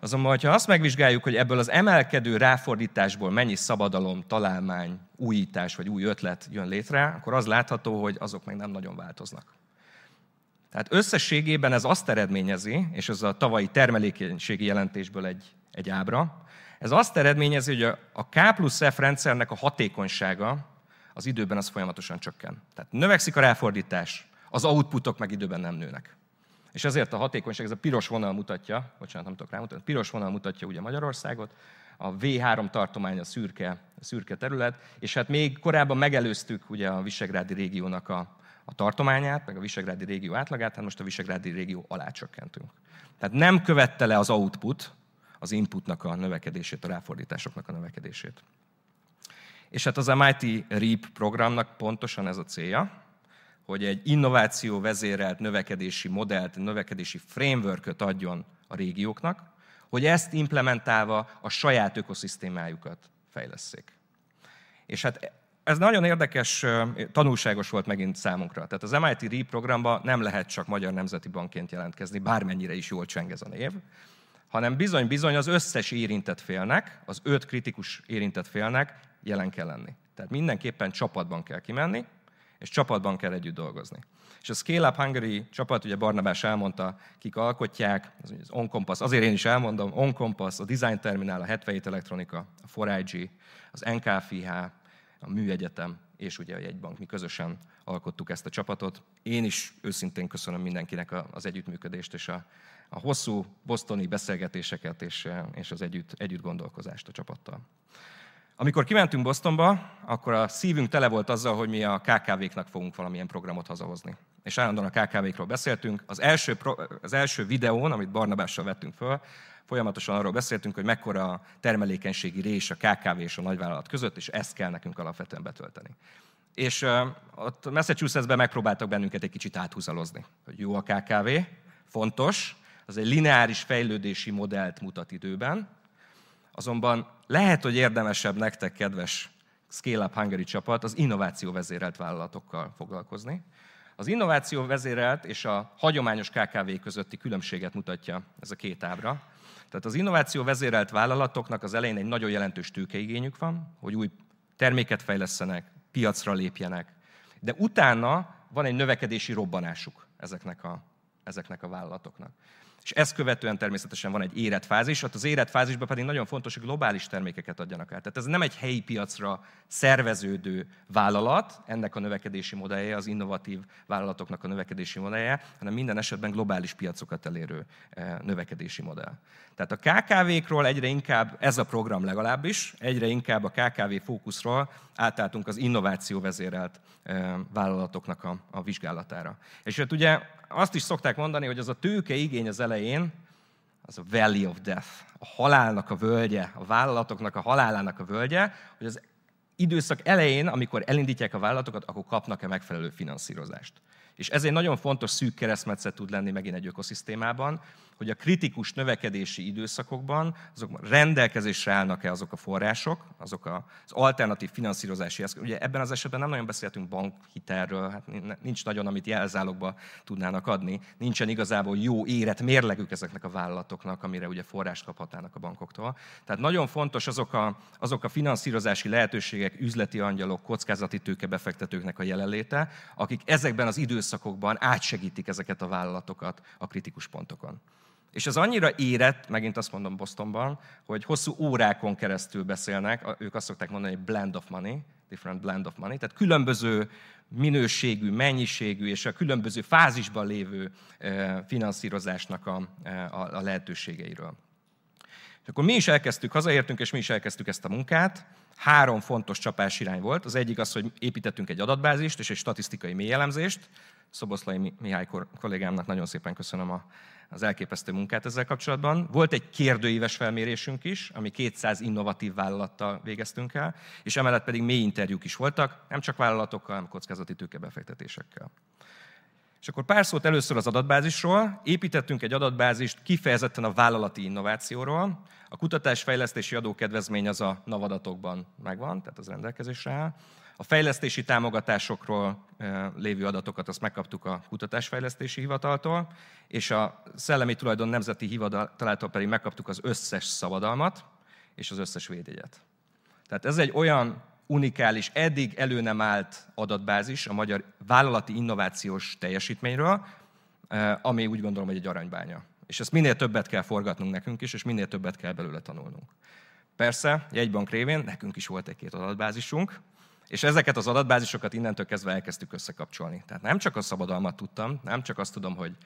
Azonban, ha azt megvizsgáljuk, hogy ebből az emelkedő ráfordításból mennyi szabadalom, találmány, újítás vagy új ötlet jön létre, akkor az látható, hogy azok meg nem nagyon változnak. Tehát összességében ez azt eredményezi, és ez a tavalyi termelékenységi jelentésből egy, egy ábra, ez azt eredményezi, hogy a ká plusz ef rendszernek a hatékonysága az időben az folyamatosan csökken. Tehát növekszik a ráfordítás, az outputok meg időben nem nőnek. És ezért a hatékonyság, ez a piros vonal mutatja, bocsánat, nem tudok rámutatni, piros vonal mutatja ugye Magyarországot, a vé három tartomány a szürke, a szürke terület, és hát még korábban megelőztük ugye a Visegrádi régiónak a, a tartományát, meg a Visegrádi régió átlagát, hát most a Visegrádi régió alá csökkentünk. Tehát nem követte le az output, az inputnak a növekedését, a ráfordításoknak a növekedését. És hát az em i té REAP programnak pontosan ez a célja, hogy egy innováció vezérelt növekedési modellt, növekedési frameworköt adjon a régióknak, hogy ezt implementálva a saját ökoszisztémájukat fejlesszék. És hát ez nagyon érdekes, tanulságos volt megint számunkra. Tehát az em i té REAP programba nem lehet csak Magyar Nemzeti Bankként jelentkezni, bármennyire is jól cseng ez a név, hanem bizony-bizony az összes érintett félnek, az öt kritikus érintett félnek jelen kell lenni. Tehát mindenképpen csapatban kell kimenni, és csapatban kell együtt dolgozni. És a Scale Up Hungary csapat, ugye Barnabás elmondta, kik alkotják, az Oncompass, azért én is elmondom, Oncompass, a Design Terminál, a hetvenhét Elektronika, a négy i gé, az en ká ef i há, a Műegyetem, és ugye a jegybank. Mi közösen alkottuk ezt a csapatot. Én is őszintén köszönöm mindenkinek az együttműködést, és a, a hosszú bostoni beszélgetéseket, és, és az együtt, együtt gondolkozást a csapattal. Amikor kimentünk Bostonba, akkor a szívünk tele volt azzal, hogy mi a ká ká vé-knak fogunk valamilyen programot hazahozni. És állandóan a ká ká vé-król beszéltünk. Az első, pro, az első videón, amit Barnabással vettünk föl, folyamatosan arról beszéltünk, hogy mekkora a termelékenységi rés a ká ká vé és a nagyvállalat között, és ezt kell nekünk alapvetően betölteni. És uh, ott Massachusettsben megpróbáltak bennünket egy kicsit áthúzalozni. Hogy jó a ká ká vé, fontos, az egy lineáris fejlődési modellt mutat időben, azonban lehet, hogy érdemesebb nektek, kedves Scale Up Hungary csapat, az innováció vezérelt vállalatokkal foglalkozni. Az innováció vezérelt és a hagyományos ká ká vé közötti különbséget mutatja ez a két ábra. Tehát az innováció vezérelt vállalatoknak az elején egy nagyon jelentős tőkeigényük van, hogy új terméket fejlesztenek, piacra lépjenek, de utána van egy növekedési robbanásuk ezeknek a, ezeknek a vállalatoknak. És ezt követően természetesen van egy érett fázis, ott az érett fázisban pedig nagyon fontos, hogy globális termékeket adjanak át. Tehát ez nem egy helyi piacra szerveződő vállalat, ennek a növekedési modellje, az innovatív vállalatoknak a növekedési modellje, hanem minden esetben globális piacokat elérő növekedési modell. Tehát a ká ká vé-król egyre inkább, ez a program legalábbis, egyre inkább a ká ká vé fókuszról átálltunk az innováció vezérelt vállalatoknak a, a vizsgálatára. És hát ugye azt is szokták mondani, hogy az a tőkeigény az elején, az a valley of death, a halálnak a völgye, a vállalatoknak a halálának a völgye, hogy az időszak elején, amikor elindítják a vállalatokat, akkor kapnak-e megfelelő finanszírozást. És ez egy nagyon fontos szűk keresztmetszet tud lenni megint egy ökoszisztémában, hogy a kritikus növekedési időszakokban azok rendelkezésre állnak-e azok a források, azok az alternatív finanszírozási eszközök. Ugye ebben az esetben nem nagyon beszéltünk bankhitelről, hát nincs nagyon, amit jelzálogba tudnának adni. Nincsen igazából jó érett mérlegük ezeknek a vállalatoknak, amire ugye forrást kaphatnának a bankoktól. Tehát nagyon fontos azok a, azok a finanszírozási lehetőségek, üzleti angyalok, kockázati tőkebefektetőknek a jelenléte, akik ezekben az időszakokban átsegítik ezeket a vállalatokat a kritikus pontokon. És ez annyira érett, megint azt mondom Bostonban, hogy hosszú órákon keresztül beszélnek, ők azt szokták mondani, hogy blend of money, different blend of money, tehát különböző minőségű, mennyiségű és a különböző fázisban lévő finanszírozásnak a, a, a lehetőségeiről. És akkor mi is elkezdtük, hazaértünk, és mi is elkezdtük ezt a munkát. Három fontos csapásirány volt. Az egyik az, hogy építettünk egy adatbázist és egy statisztikai mélyelemzést. Szoboszlai Mihály kollégámnak nagyon szépen köszönöm a, az elképesztő munkát ezzel kapcsolatban. Volt egy kérdőíves felmérésünk is, ami kétszáz innovatív vállalattal végeztünk el, és emellett pedig mély interjúk is voltak, nem csak vállalatokkal, hanem kockázati tőkebefektetésekkel. És akkor pár szót először az adatbázisról. Építettünk egy adatbázist kifejezetten a vállalati innovációról. A kutatásfejlesztési adókedvezmény az a NAV adatokban megvan, tehát az rendelkezésre áll. A fejlesztési támogatásokról lévő adatokat azt megkaptuk a Kutatásfejlesztési Hivataltól, és a Szellemi Tulajdon Nemzeti Hivatalától pedig megkaptuk az összes szabadalmat és az összes védjegyet. Tehát ez egy olyan unikális, eddig elő nem állt adatbázis a magyar vállalati innovációs teljesítményről, ami úgy gondolom, hogy egy aranybánya. És ezt minél többet kell forgatnunk nekünk is, és minél többet kell belőle tanulnunk. Persze, jegybank révén nekünk is volt egy-két adatbázisunk, és ezeket az adatbázisokat innentől kezdve elkezdtük összekapcsolni. Tehát nem csak a szabadalmat tudtam, nem csak azt tudom, hogy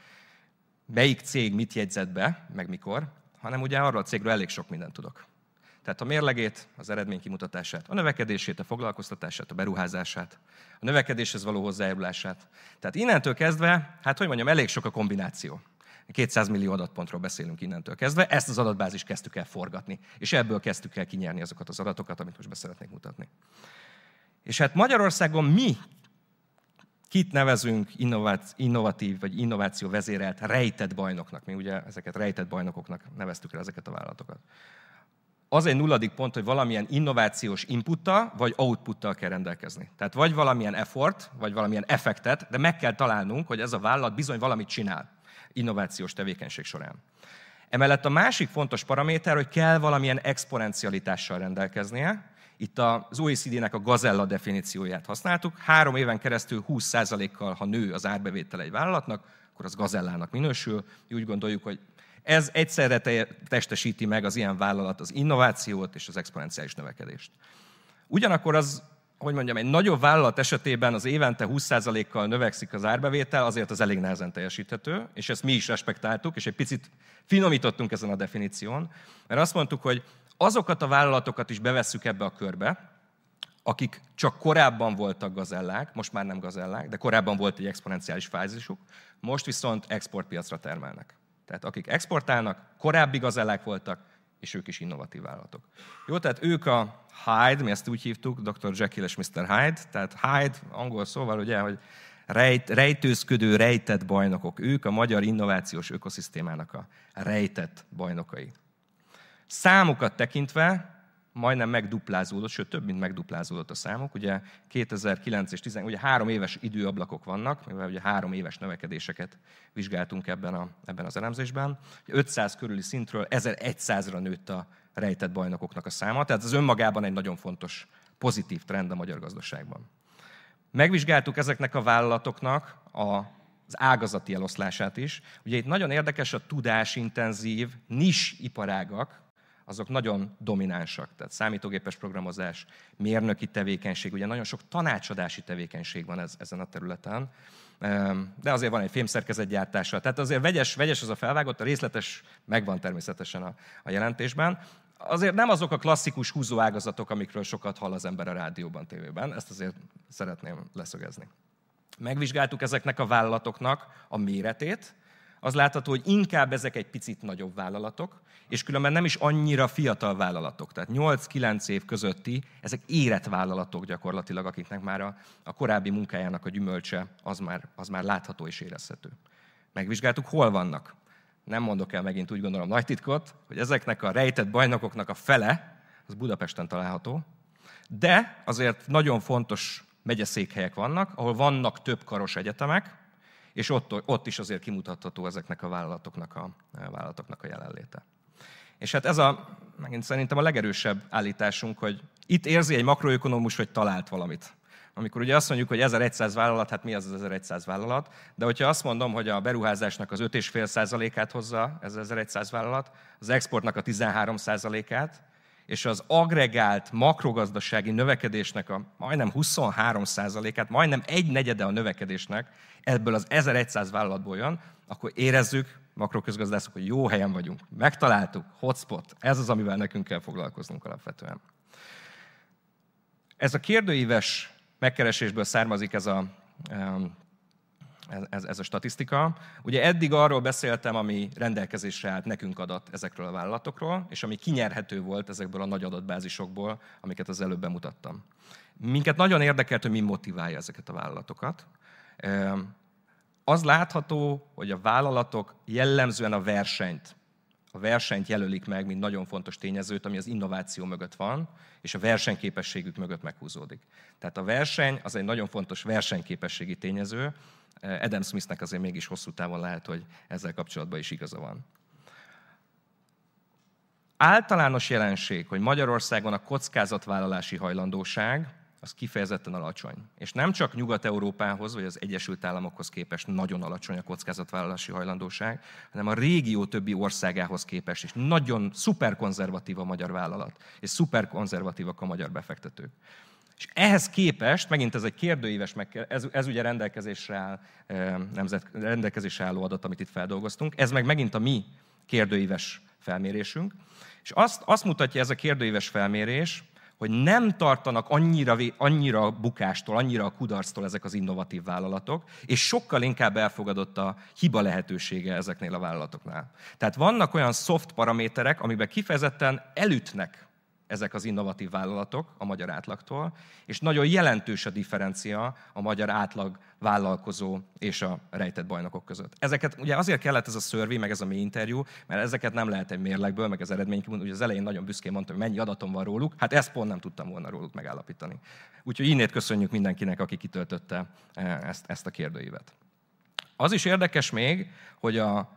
melyik cég mit jegyzett be, meg mikor, hanem ugye arról a cégről elég sok mindent tudok. Tehát a mérlegét, az eredménykimutatását, a növekedését, a foglalkoztatását, a beruházását, a növekedéshez való hozzájárulását. Tehát innentől kezdve, hát hogy mondjam, elég sok a kombináció. kétszáz millió adatpontról beszélünk innentől kezdve, ezt az adatbázist kezdtük el forgatni, és ebből kezdtük el kinyerni azokat az adatokat, amit most be szeretnék mutatni. És hát Magyarországon mi kit nevezünk innovatív vagy innováció vezérelt rejtett bajnoknak. Mi ugye ezeket rejtett bajnokoknak neveztük el ezeket a vállalatokat. Az egy nulladik pont, hogy valamilyen innovációs inputtal vagy outputtal kell rendelkezni. Tehát vagy valamilyen effort, vagy valamilyen effektet, de meg kell találnunk, hogy ez a vállalat bizony valamit csinál innovációs tevékenység során. Emellett a másik fontos paraméter, hogy kell valamilyen exponencialitással rendelkeznie. Itt az o e cé dének a gazella definícióját használtuk. Három éven keresztül húsz százalékkal, ha nő az árbevétele egy vállalatnak, akkor az gazellának minősül. Úgy gondoljuk, hogy ez egyszerre testesíti meg az ilyen vállalat az innovációt és az exponenciális növekedést. Ugyanakkor az, hogy mondjam, egy nagyobb vállalat esetében az évente húsz százalékkal növekszik az árbevétel, azért az elég nehezen teljesíthető, és ezt mi is respektáltuk, és egy picit finomítottunk ezen a definíción, mert azt mondtuk, hogy azokat a vállalatokat is bevesszük ebbe a körbe, akik csak korábban voltak gazellák, most már nem gazellák, de korábban volt egy exponenciális fázisuk, most viszont exportpiacra termelnek. Tehát akik exportálnak, korábbi gazellák voltak, és ők is innovatív vállalatok. Jó, tehát ők a Hyde, mi ezt úgy hívtuk, doktor Jekyll és miszter Hyde, tehát Hyde, angol szóval ugye, hogy rejt, rejtőzködő, rejtett bajnokok. Ők a magyar innovációs ökoszisztémának a rejtett bajnokai. Számokat tekintve majdnem megduplázódott, sőt több, mint megduplázódott a számok. Ugye kétezer-kilenc és tíz, ugye három éves időablakok vannak, mivel ugye három éves növekedéseket vizsgáltunk ebben, a, ebben az elemzésben. ötszáz körüli szintről ezerszázra nőtt a rejtett bajnokoknak a száma, tehát ez önmagában egy nagyon fontos, pozitív trend a magyar gazdaságban. Megvizsgáltuk ezeknek a vállalatoknak a az ágazati eloszlását is. Ugye itt nagyon érdekes a tudásintenzív, nis iparágak, azok nagyon dominánsak. Tehát számítógépes programozás, mérnöki tevékenység, ugye nagyon sok tanácsadási tevékenység van ez, ezen a területen, de azért van egy fémszerkezetgyártása. Tehát azért vegyes, vegyes az a felvágott, a részletes megvan természetesen a, a jelentésben. Azért nem azok a klasszikus húzóágazatok, amikről sokat hall az ember a rádióban, tévében. Ezt azért szeretném leszögezni. Megvizsgáltuk ezeknek a vállalatoknak a méretét, az látható, hogy inkább ezek egy picit nagyobb vállalatok, és különben nem is annyira fiatal vállalatok, tehát nyolc-kilenc év közötti, ezek érett vállalatok gyakorlatilag, akiknek már a, a korábbi munkájának a gyümölcse az már, az már látható és érezhető. Megvizsgáltuk, hol vannak. Nem mondok el megint úgy gondolom nagy titkot, hogy ezeknek a rejtett bajnokoknak a fele, az Budapesten található, de azért nagyon fontos megyeszékhelyek vannak, ahol vannak több karos egyetemek, és ott, ott is azért kimutatható ezeknek a vállalatoknak a, a vállalatoknak a jelenléte. És hát ez a, megint szerintem a legerősebb állításunk, hogy itt érzi egy makroökonomus, hogy talált valamit. Amikor ugye azt mondjuk, hogy ezerszáz vállalat, hát mi az az ezerszáz vállalat? De hogyha azt mondom, hogy a beruházásnak az öt egész öt tized százalékát hozza ez az ezerszáz vállalat, az exportnak a tizenhárom százalékát, és az agregált makrogazdasági növekedésnek a majdnem huszonhárom százalékát, majdnem egy negyede a növekedésnek ebből az ezerszáz vállalatból jön, akkor érezzük, makroközgazdászok, hogy jó helyen vagyunk. Megtaláltuk, hotspot, ez az, amivel nekünk kell foglalkoznunk alapvetően. Ez a kérdőíves megkeresésből származik ez a, ez, ez a statisztika. Ugye eddig arról beszéltem, ami rendelkezésre állt nekünk adat ezekről a vállalatokról, és ami kinyerhető volt ezekből a nagy adatbázisokból, amiket az előbb bemutattam. Minket nagyon érdekelt, hogy mi motiválja ezeket a vállalatokat. Az látható, hogy a vállalatok jellemzően a versenyt, a versenyt jelölik meg, mint nagyon fontos tényezőt, ami az innováció mögött van, és a versenyképességük mögött meghúzódik. Tehát a verseny az egy nagyon fontos versenyképességi tényező. Adam Smithnek azért mégis hosszú távon lehet, hogy ezzel kapcsolatban is igaza van. Általános jelenség, hogy Magyarországon a kockázatvállalási hajlandóság az kifejezetten alacsony. És nem csak Nyugat-Európához, vagy az Egyesült Államokhoz képest nagyon alacsony a kockázatvállalási hajlandóság, hanem a régió többi országához képest is. Nagyon szuperkonzervatív a magyar vállalat, és szuperkonzervatívak a magyar befektetők. És ehhez képest, megint ez egy kérdőíves, ez, ez ugye rendelkezésre, áll, nemzet, rendelkezésre álló adat, amit itt feldolgoztunk, ez meg megint a mi kérdőíves felmérésünk. És azt, azt mutatja ez a kérdőíves felmérés, hogy nem tartanak annyira, annyira bukástól, annyira a kudarctól ezek az innovatív vállalatok, és sokkal inkább elfogadott a hiba lehetősége ezeknél a vállalatoknál. Tehát vannak olyan soft paraméterek, amiben kifejezetten elütnek ezek az innovatív vállalatok a magyar átlagtól, és nagyon jelentős a differencia a magyar átlag vállalkozó és a rejtett bajnokok között. Ezeket ugye azért kellett ez a survey, meg ez a mély interjú, mert ezeket nem lehet egy mérlegből, meg az eredmény, ugye az elején nagyon büszkén mondtam, hogy mennyi adatom van róluk, hát ezt pont nem tudtam volna róluk megállapítani. Úgyhogy innét köszönjük mindenkinek, aki kitöltötte ezt, ezt a kérdőívet. Az is érdekes még, hogy a,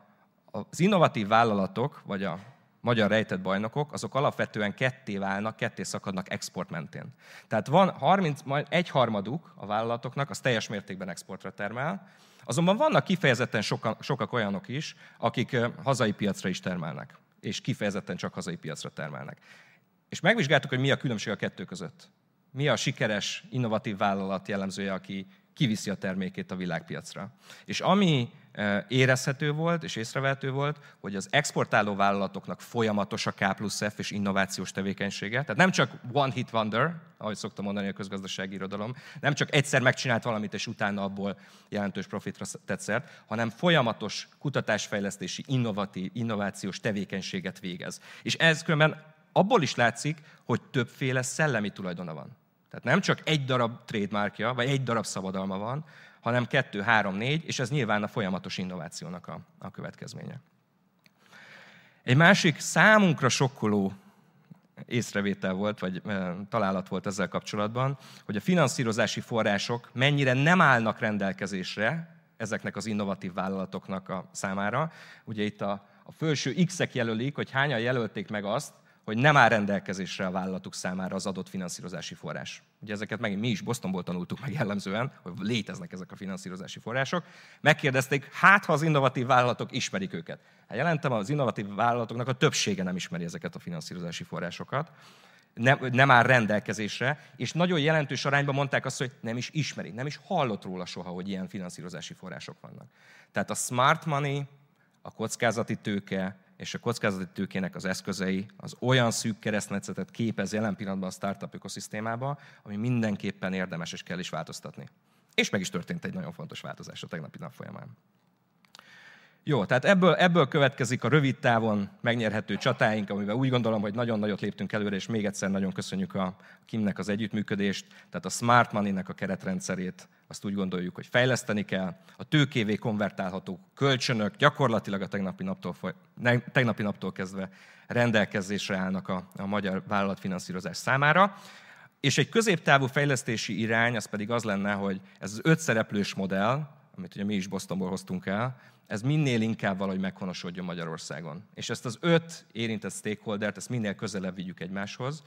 az innovatív vállalatok, vagy a magyar rejtett bajnokok, azok alapvetően ketté válnak, ketté szakadnak export mentén. Tehát van harminc, majd egyharmaduk a vállalatoknak, az teljes mértékben exportra termel, azonban vannak kifejezetten soka, sokak olyanok is, akik hazai piacra is termelnek, és kifejezetten csak hazai piacra termelnek. És megvizsgáltuk, hogy mi a különbség a kettő között. Mi a sikeres, innovatív vállalat jellemzője, aki kiviszi a termékét a világpiacra. És ami érezhető volt és észrevehető volt, hogy az exportáló vállalatoknak folyamatos a ká plusz ef és innovációs tevékenysége. Tehát nem csak one hit wonder, ahogy szoktam mondani a közgazdasági irodalom, nem csak egyszer megcsinált valamit, és utána abból jelentős profitra tett szert, hanem folyamatos kutatásfejlesztési, innovatív, innovációs tevékenységet végez. És ez különben abból is látszik, hogy többféle szellemi tulajdona van. Tehát nem csak egy darab trademarkja, vagy egy darab szabadalma van, hanem kettő, három, négy, és ez nyilván a folyamatos innovációnak a, a következménye. Egy másik számunkra sokkoló észrevétel volt, vagy e, találat volt ezzel kapcsolatban, hogy a finanszírozási források mennyire nem állnak rendelkezésre ezeknek az innovatív vállalatoknak a számára. Ugye itt a, a felső X-ek jelölik, hogy hányan jelölték meg azt, hogy nem áll rendelkezésre a vállalatuk számára az adott finanszírozási forrás. Ugye ezeket megint mi is Bostonból tanultuk meg jellemzően, hogy léteznek ezek a finanszírozási források. Megkérdezték, hát ha az innovatív vállalatok ismerik őket. Hát jelentem, az innovatív vállalatoknak a többsége nem ismeri ezeket a finanszírozási forrásokat. Nem, nem áll rendelkezésre, és nagyon jelentős arányban mondták azt, hogy nem is ismeri, nem is hallott róla soha, hogy ilyen finanszírozási források vannak. Tehát a smart money, a kockázati tőke, és a kockázati tőkének az eszközei az olyan szűk keresztmetszetet képez jelen pillanatban a startup ökoszisztémába, ami mindenképpen érdemes és kell is változtatni. És meg is történt egy nagyon fontos változás a tegnapi nap folyamán. Jó, tehát ebből, ebből következik a rövid távon megnyerhető csatáink, amiben úgy gondolom, hogy nagyon nagyot léptünk előre, és még egyszer nagyon köszönjük a Kimnek az együttműködést, tehát a Smart Money-nek a keretrendszerét, azt úgy gondoljuk, hogy fejleszteni kell, a tőkévé konvertálható kölcsönök gyakorlatilag a tegnapi naptól, tegnapi naptól kezdve rendelkezésre állnak a, a magyar vállalatfinanszírozás számára. És egy középtávú fejlesztési irány az pedig az lenne, hogy ez az öt szereplős modell, amit ugye mi is Bostonból hoztunk el, ez minél inkább valahogy meghonosodjon Magyarországon. És ezt az öt érintett stakeholdert, ezt minél közelebb vigyük egymáshoz.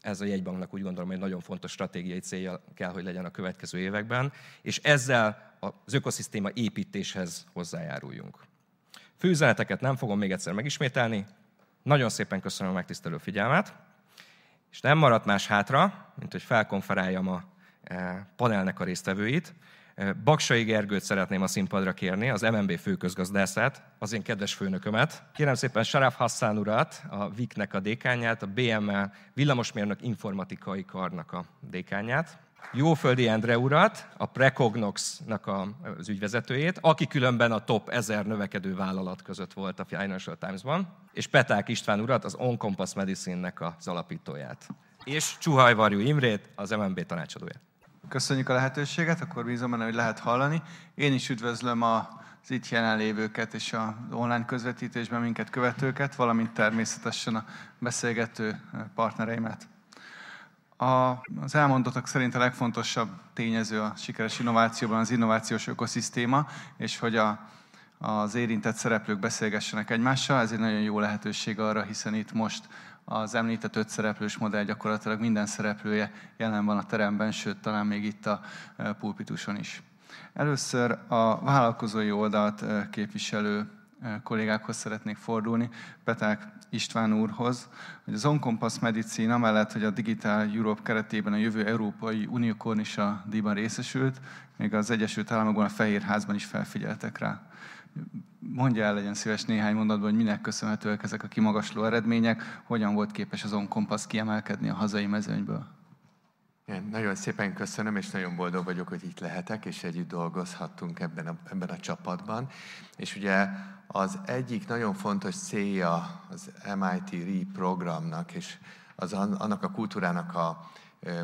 Ez a jegybanknak úgy gondolom, hogy nagyon fontos stratégiai célja kell, hogy legyen a következő években, és ezzel az ökoszisztéma építéshez hozzájáruljunk. Főüzeneteket nem fogom még egyszer megismételni. Nagyon szépen köszönöm a megtisztelő figyelmet, és nem maradt más hátra, mint hogy felkonferáljam a panelnek a résztvevőit. Baksai Gergőt szeretném a színpadra kérni, az em en bé főközgazdászát, az én kedves főnökömet. Kérem szépen Charaf Hassan urat, a vé i ká-nek a dékánját, a bé em el Villamosmérnök Informatikai Karnak a dékánját. Jóföldi Endre urat, a Precognox-nak az ügyvezetőjét, aki különben a top ezer növekedő vállalat között volt a Financial Times-ban, és Peták István urat, az Oncompass Medicine-nek az alapítóját, és Csuhaj-Varjú Imrét, az em en bé tanácsadóját. Köszönjük a lehetőséget, akkor bízom benne, hogy lehet hallani. Én is üdvözlöm az itt jelenlévőket és az online közvetítésben minket követőket, valamint természetesen a beszélgető partnereimet. Az elmondottak szerint a legfontosabb tényező a sikeres innovációban az innovációs ökoszisztéma, és hogy a, az érintett szereplők beszélgessenek egymással, ez egy nagyon jó lehetőség arra, hiszen itt most az említett öt szereplős modell gyakorlatilag minden szereplője jelen van a teremben, sőt, talán még itt a pulpituson is. Először a vállalkozói oldalt képviselő kollégákhoz szeretnék fordulni, Peták István úrhoz, hogy az Oncompass Medicine, amellett, hogy a Digital Europe keretében a jövő Európai Uniókorn is a díjban részesült, még az Egyesült Államokban a Fehérházban is felfigyeltek rá. Mondja el, legyen szíves néhány mondatban, hogy minek köszönhetőek ezek a kimagasló eredmények, hogyan volt képes az Oncompass kiemelkedni a hazai mezőnyből. Én nagyon szépen köszönöm, és nagyon boldog vagyok, hogy itt lehetek, és együtt dolgozhattunk ebben a, ebben a csapatban. És ugye az egyik nagyon fontos célja az em i té RE programnak, és az, annak a kultúrának a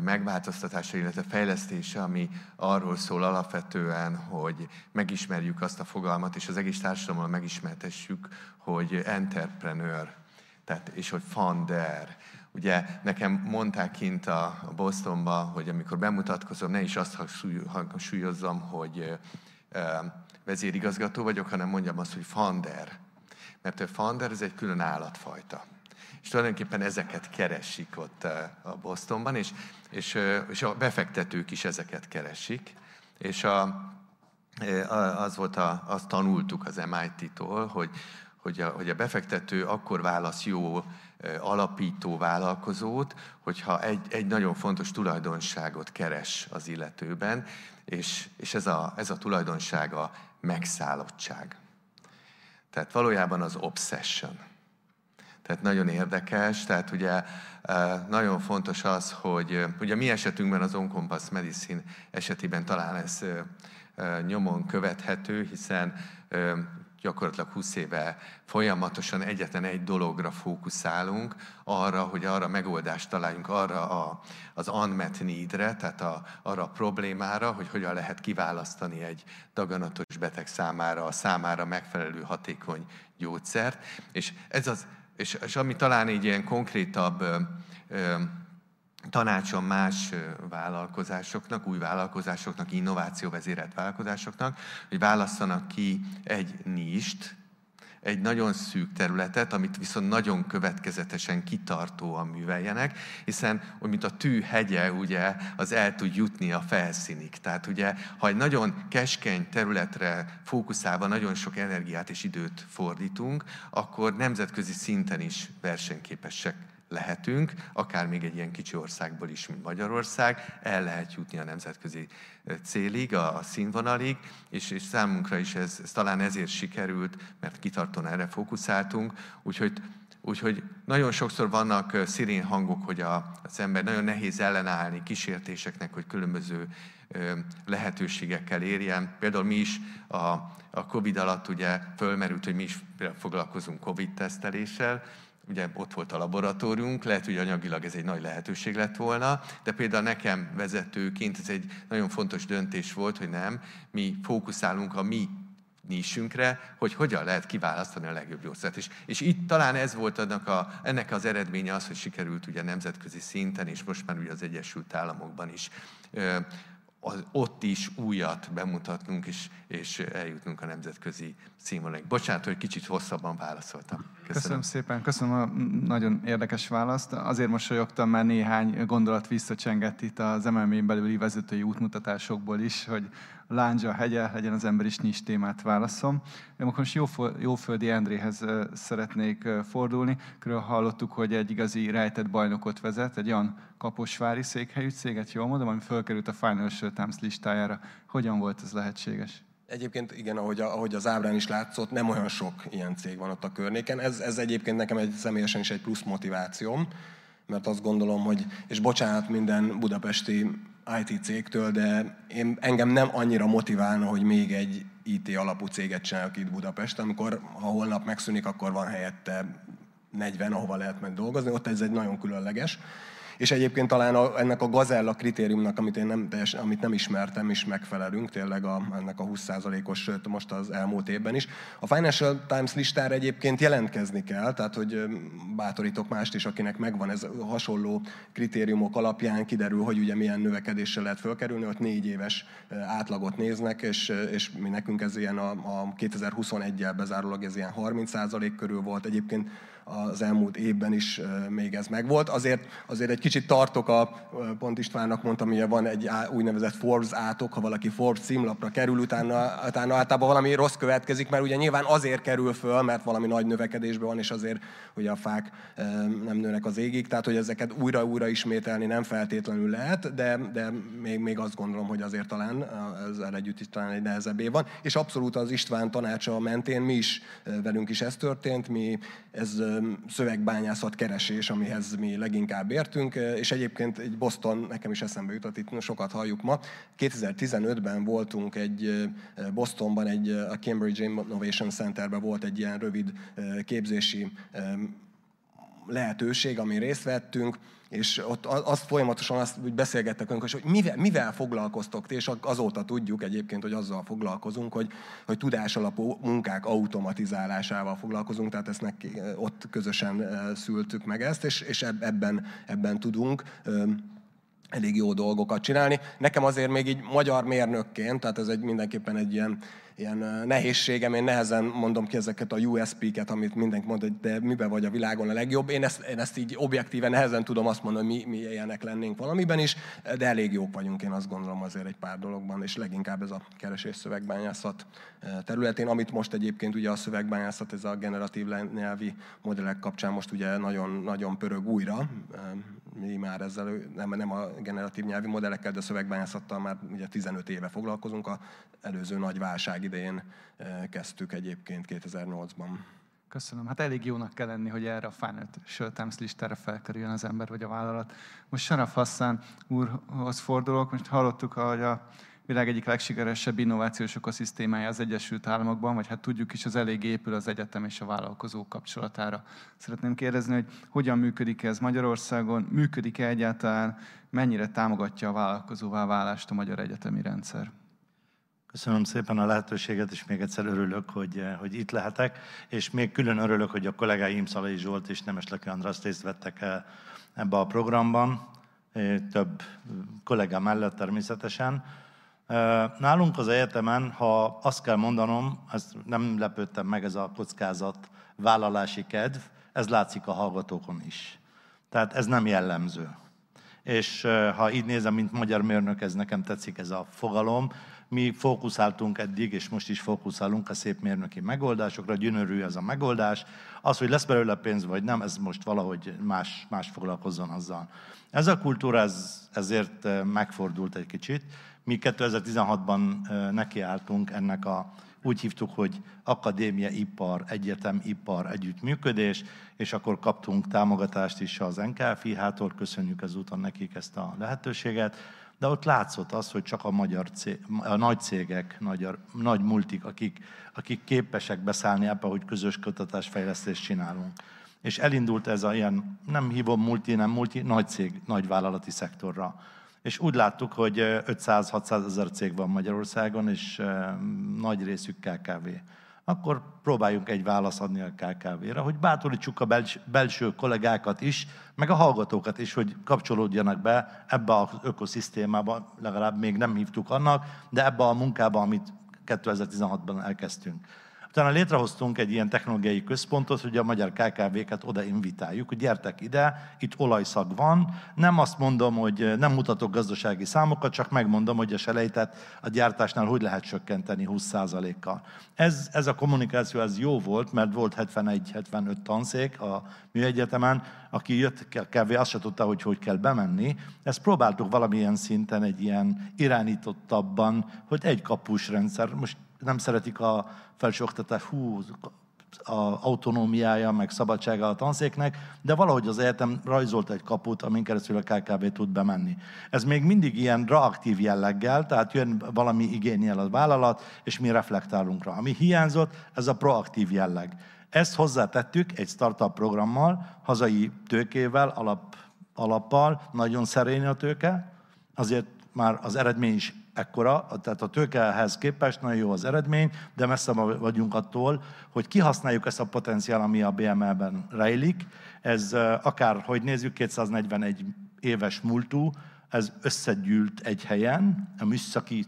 megváltoztatása, illetve fejlesztése, ami arról szól alapvetően, hogy megismerjük azt a fogalmat, és az egész társadalommal megismertessük, hogy entrepreneur, tehát, és hogy founder. Ugye nekem mondták kint a Bostonban, hogy amikor bemutatkozom, ne is azt hangsúlyozzam, hogy vezérigazgató vagyok, hanem mondjam azt, hogy founder. Mert a founder ez egy külön állatfajta. És tulajdonképpen ezeket keresik ott a Bostonban, és, és, és a befektetők is ezeket keresik. És a, az volt a, azt tanultuk az em i té-tól, hogy, hogy, a, hogy a befektető akkor válasz jó alapító vállalkozót, hogyha egy, egy nagyon fontos tulajdonságot keres az illetőben, és, és ez, a, ez a tulajdonság a megszállottság. Tehát valójában az obsession. Tehát nagyon érdekes, tehát ugye nagyon fontos az, hogy ugye mi esetünkben az Oncompass Medicine esetében talán ez nyomon követhető, hiszen gyakorlatilag húsz éve folyamatosan egyetlen egy dologra fókuszálunk, arra, hogy arra megoldást találjunk, arra a, az unmet needre, tehát a, arra a problémára, hogy hogyan lehet kiválasztani egy daganatos beteg számára, a számára megfelelő hatékony gyógyszert. És ez az, és, és ami talán így ilyen konkrétabb ö, ö, tanácsom más vállalkozásoknak, új vállalkozásoknak, innovációvezérelt vállalkozásoknak, hogy válasszanak ki egy nist, egy nagyon szűk területet, amit viszont nagyon következetesen, kitartóan műveljenek, hiszen, úgy, mint a tű hegye, ugye, az el tud jutni a felszínig. Tehát ugye, ha egy nagyon keskeny területre fókuszálva nagyon sok energiát és időt fordítunk, akkor nemzetközi szinten is versenyképesek lehetünk, akár még egy ilyen kicsi országból is, mint Magyarország, el lehet jutni a nemzetközi célig, a színvonalig, és, és számunkra is ez, ez talán ezért sikerült, mert kitartóan erre fókuszáltunk, úgyhogy, úgyhogy nagyon sokszor vannak szirén hangok, hogy a, az ember nagyon nehéz ellenállni kísértéseknek, hogy különböző ö, lehetőségekkel érjen. Például mi is a, a Covid alatt ugye fölmerült, hogy mi is foglalkozunk Covid-teszteléssel, ugye ott volt a laboratóriumunk, lehet, hogy anyagilag ez egy nagy lehetőség lett volna, de például nekem vezetőként ez egy nagyon fontos döntés volt, hogy nem, mi fókuszálunk a mi nisünkre, hogy hogyan lehet kiválasztani a legjobb gyógyszert. És, és itt talán ez volt annak a, ennek az eredménye az, hogy sikerült ugye nemzetközi szinten, és most már ugye az Egyesült Államokban is, ö, az, ott is újat bemutatnunk, és, és eljutnunk a nemzetközi színvonalig. Bocsánat, hogy kicsit hosszabban válaszoltam. Köszönöm. Köszönöm szépen, köszönöm a nagyon érdekes választ. Azért mosolyogtam, mert néhány gondolat visszacsengett itt az em en bé-n belüli vezetői útmutatásokból is, hogy lándzsa a hegye, legyen az ember is nincs témát válaszom. Én akkor most Jóföldi Endréhez szeretnék fordulni. Körülbelül hallottuk, hogy egy igazi rejtett bajnokot vezet, egy olyan kaposvári székhelyű céget, jól mondom, ami fölkerült a Financial Times listájára. Hogyan volt ez lehetséges? Egyébként igen, ahogy, a, ahogy az ábrán is látszott, nem olyan sok ilyen cég van ott a környéken. Ez, ez egyébként nekem egy, személyesen is egy plusz motivációm, mert azt gondolom, hogy, és bocsánat minden budapesti i té cégtől, de én, engem nem annyira motiválna, hogy még egy i té alapú céget csináljak itt Budapesten, amikor ha holnap megszűnik, akkor van helyette negyven, ahova lehet meg dolgozni, ott ez egy nagyon különleges. És egyébként talán a, ennek a gazella kritériumnak, amit én nem, teljes, amit nem ismertem, is megfelelünk, tényleg a, ennek a húsz százalékos, sőt most az elmúlt évben is. A Financial Times listára egyébként jelentkezni kell, tehát hogy bátorítok mást is, akinek megvan ez hasonló kritériumok alapján, kiderül, hogy ugye milyen növekedéssel lehet fölkerülni, ott négy éves átlagot néznek, és, és mi nekünk ez ilyen a, a kétezer-huszonegyel bezárólag ez ilyen harminc százalék körül volt egyébként. Az elmúlt évben is még ez megvolt. Azért, azért egy kicsit tartok a, pont Istvánnak mondtam, hogy van egy úgynevezett Forbes átok, ha valaki Forbes címlapra kerül, utána, utána általában valami rossz következik, mert ugye nyilván azért kerül föl, mert valami nagy növekedésben van, és azért, hogy a fák nem nőnek az égig, tehát hogy ezeket újra-újra ismételni nem feltétlenül lehet, de, de még, még azt gondolom, hogy azért talán ezzel együtt is talán egy nehezebb év van. És abszolút az István tanácsa mentén mi is, velünk is ez történt, mi ez szövegbányászat keresés, amihez mi leginkább értünk, és egyébként egy Boston, nekem is eszembe jutott, itt sokat halljuk ma, kétezer-tizenötben voltunk egy Bostonban, egy, a Cambridge Innovation Centerben volt egy ilyen rövid képzési lehetőség, amin részt vettünk, és ott azt folyamatosan azt úgy beszélgettek önök, hogy mivel, mivel foglalkoztok ti, és azóta tudjuk egyébként, hogy azzal foglalkozunk, hogy, hogy tudásalapú munkák automatizálásával foglalkozunk, tehát ezt neki, ott közösen szültük meg ezt, és, és ebben, ebben tudunk elég jó dolgokat csinálni. Nekem azért még így magyar mérnökként, tehát ez egy, mindenképpen egy ilyen, ilyen nehézségem, én nehezen mondom ki ezeket a u es pé-ket, amit mindenki mond, hogy de miben vagy a világon a legjobb. Én ezt, én ezt így objektíven nehezen tudom azt mondani, hogy mi, mi ilyenek lennénk valamiben is, de elég jók vagyunk, én azt gondolom azért egy pár dologban, és leginkább ez a keresés szövegbányászat területén, amit most egyébként ugye a szövegbányászat, ez a generatív nyelvi modellek kapcsán most ugye nagyon-nagyon pörög újra. Mi már ezzel nem, nem a generatív nyelvi modellekkel, de a szövegbányászattal már ugye tizenöt éve foglalkozunk, az előző nagy válság idején kezdtük egyébként kétezer-nyolcban. Köszönöm. Hát elég jónak kell lenni, hogy erre a Financial Times listára felkerüljön az ember vagy a vállalat. Most Charaf Hassan úrhoz fordulok, most hallottuk, hogy a világ egyik legsikeresebb innovációs ökoszisztémája az Egyesült Államokban, vagy hát tudjuk is, az elég épül az egyetem és a vállalkozó kapcsolatára. Szeretném kérdezni, hogy hogyan működik ez Magyarországon, működik-e egyáltalán, mennyire támogatja a vállalkozóvá válást a magyar egyetemi rendszer? Köszönöm szépen a lehetőséget, és még egyszer örülök, hogy, hogy itt lehetek, és még külön örülök, hogy a kollégáim Szalai Zsolt és Nemesleki András részt vettek el ebbe a programban, több kollega mellett természetesen. Nálunk az egyetemen, ha azt kell mondanom, ezt nem lepődtem meg, ez a kockázat vállalási kedv, ez látszik a hallgatókon is. Tehát ez nem jellemző. És ha így nézem, mint magyar mérnök, ez nekem tetszik ez a fogalom. Mi fókuszáltunk eddig, és most is fókuszálunk a szép mérnöki megoldásokra, gyönyörű ez a megoldás. Az, hogy lesz belőle pénz vagy nem, ez most valahogy más, más foglalkozzon azzal. Ez a kultúra ez, ezért megfordult egy kicsit. Mi kétezer-tizenhatban nekiálltunk ennek a, úgy hívtuk, hogy akadémia-ipar, egyetem-ipar együttműködés, és akkor kaptunk támogatást is az en ká ef i há-tól, köszönjük ezúton nekik ezt a lehetőséget, de ott látszott az, hogy csak a, magyar cég, a nagy cégek, magyar, nagy multik, akik, akik képesek beszállni ebbe, hogy közös kutatásfejlesztést csinálunk. És elindult ez a ilyen, nem hívom multi, nem multi, nagy cég, nagy vállalati szektorra. És úgy láttuk, hogy ötszáz-hatszáz ezer cég van Magyarországon, és nagy részük ká ká vé. Akkor próbáljunk egy választ adni a ká ká vé-re, hogy bátorítsuk a belső kollégákat is, meg a hallgatókat is, hogy kapcsolódjanak be ebbe az ökoszisztémába, legalább még nem hívtuk annak, de ebbe a munkába, amit kétezer-tizenhatban elkezdtünk. Utána létrehoztunk egy ilyen technológiai központot, hogy a magyar ká ká vé-ket oda invitáljuk, hogy gyertek ide, itt olajszag van. Nem azt mondom, hogy nem mutatok gazdasági számokat, csak megmondom, hogy a selejtet a gyártásnál hogy lehet csökkenteni húsz százalékkal. Ez, ez a kommunikáció ez jó volt, mert volt hetvenegy-hetvenöt tanszék a műegyetemen, aki jött kávé, azt se tudta, hogy hogy kell bemenni. Ezt próbáltuk valamilyen szinten egy ilyen irányítottabban, hogy egy kapus rendszer, most nem szeretik a felsőoktatás, hú, a autonómiája, meg szabadsága a tanszéknek, de valahogy az egyetem rajzolt egy kaput, amin keresztül a ká ká bé tud bemenni. Ez még mindig ilyen reaktív jelleggel, tehát jön valami igényel a vállalat, és mi reflektálunk rá. Ami hiányzott, ez a proaktív jelleg. Ezt hozzátettük egy startup programmal, hazai tőkével, alap, alappal, nagyon szerény a tőke, azért már az eredmény is ekkora, tehát a tőkehez képest nagyon jó az eredmény, de messze vagyunk attól, hogy kihasználjuk ezt a potenciál, ami a bé em e-ben rejlik. Ez akár, hogy nézzük, kétszáznegyvenegy éves múltú, ez összegyűlt egy helyen, a műszaki,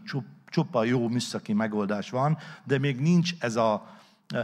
csupa jó műszaki megoldás van, de még nincs ez a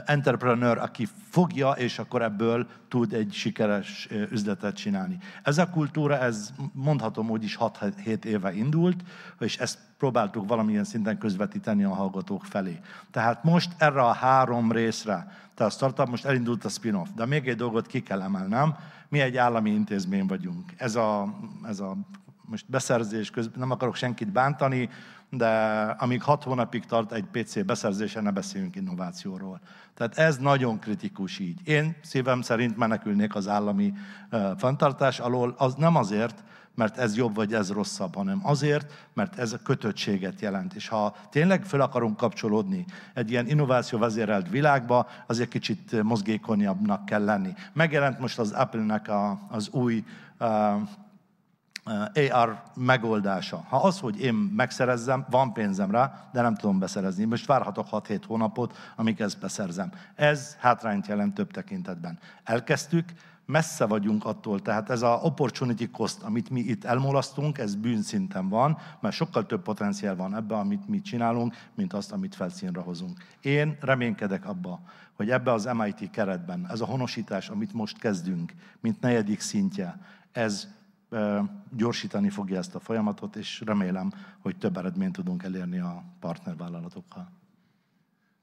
entrepreneur, aki fogja, és akkor ebből tud egy sikeres üzletet csinálni. Ez a kultúra, ez mondhatom úgy is hat-hét éve indult, és ezt próbáltuk valamilyen szinten közvetíteni a hallgatók felé. Tehát most erre a három részre, tehát a startup most elindult a spin-off, de még egy dolgot ki kell emelnem, mi egy állami intézmény vagyunk. Ez a, ez a most beszerzés közben, nem akarok senkit bántani, de amíg hat hónapig tart egy pé cé beszerzése, ne beszéljünk innovációról. Tehát ez nagyon kritikus így. Én szívem szerint menekülnék az állami uh, fenntartás alól, az nem azért, mert ez jobb vagy ez rosszabb, hanem azért, mert ez kötöttséget jelent. És ha tényleg fel akarunk kapcsolódni egy ilyen innovációvezérelt világba, azért kicsit mozgékonyabbnak kell lenni. Megjelent most az Apple-nek a, az új... Uh, á er megoldása. Ha az, hogy én megszerezzem, van pénzem rá, de nem tudom beszerezni. Most várhatok hat-hét hónapot, amíg ezt beszerzem. Ez hátrányt jelent több tekintetben. Elkezdtük, messze vagyunk attól, tehát ez a opportunity cost, amit mi itt elmulasztunk, ez bűnszinten van, mert sokkal több potenciál van ebben, amit mi csinálunk, mint azt, amit felszínre hozunk. Én reménykedek abba, hogy ebbe az em i té keretben, ez a honosítás, amit most kezdünk, mint negyedik szintje, ez gyorsítani fogja ezt a folyamatot, és remélem, hogy több eredményt tudunk elérni a partnervállalatokkal.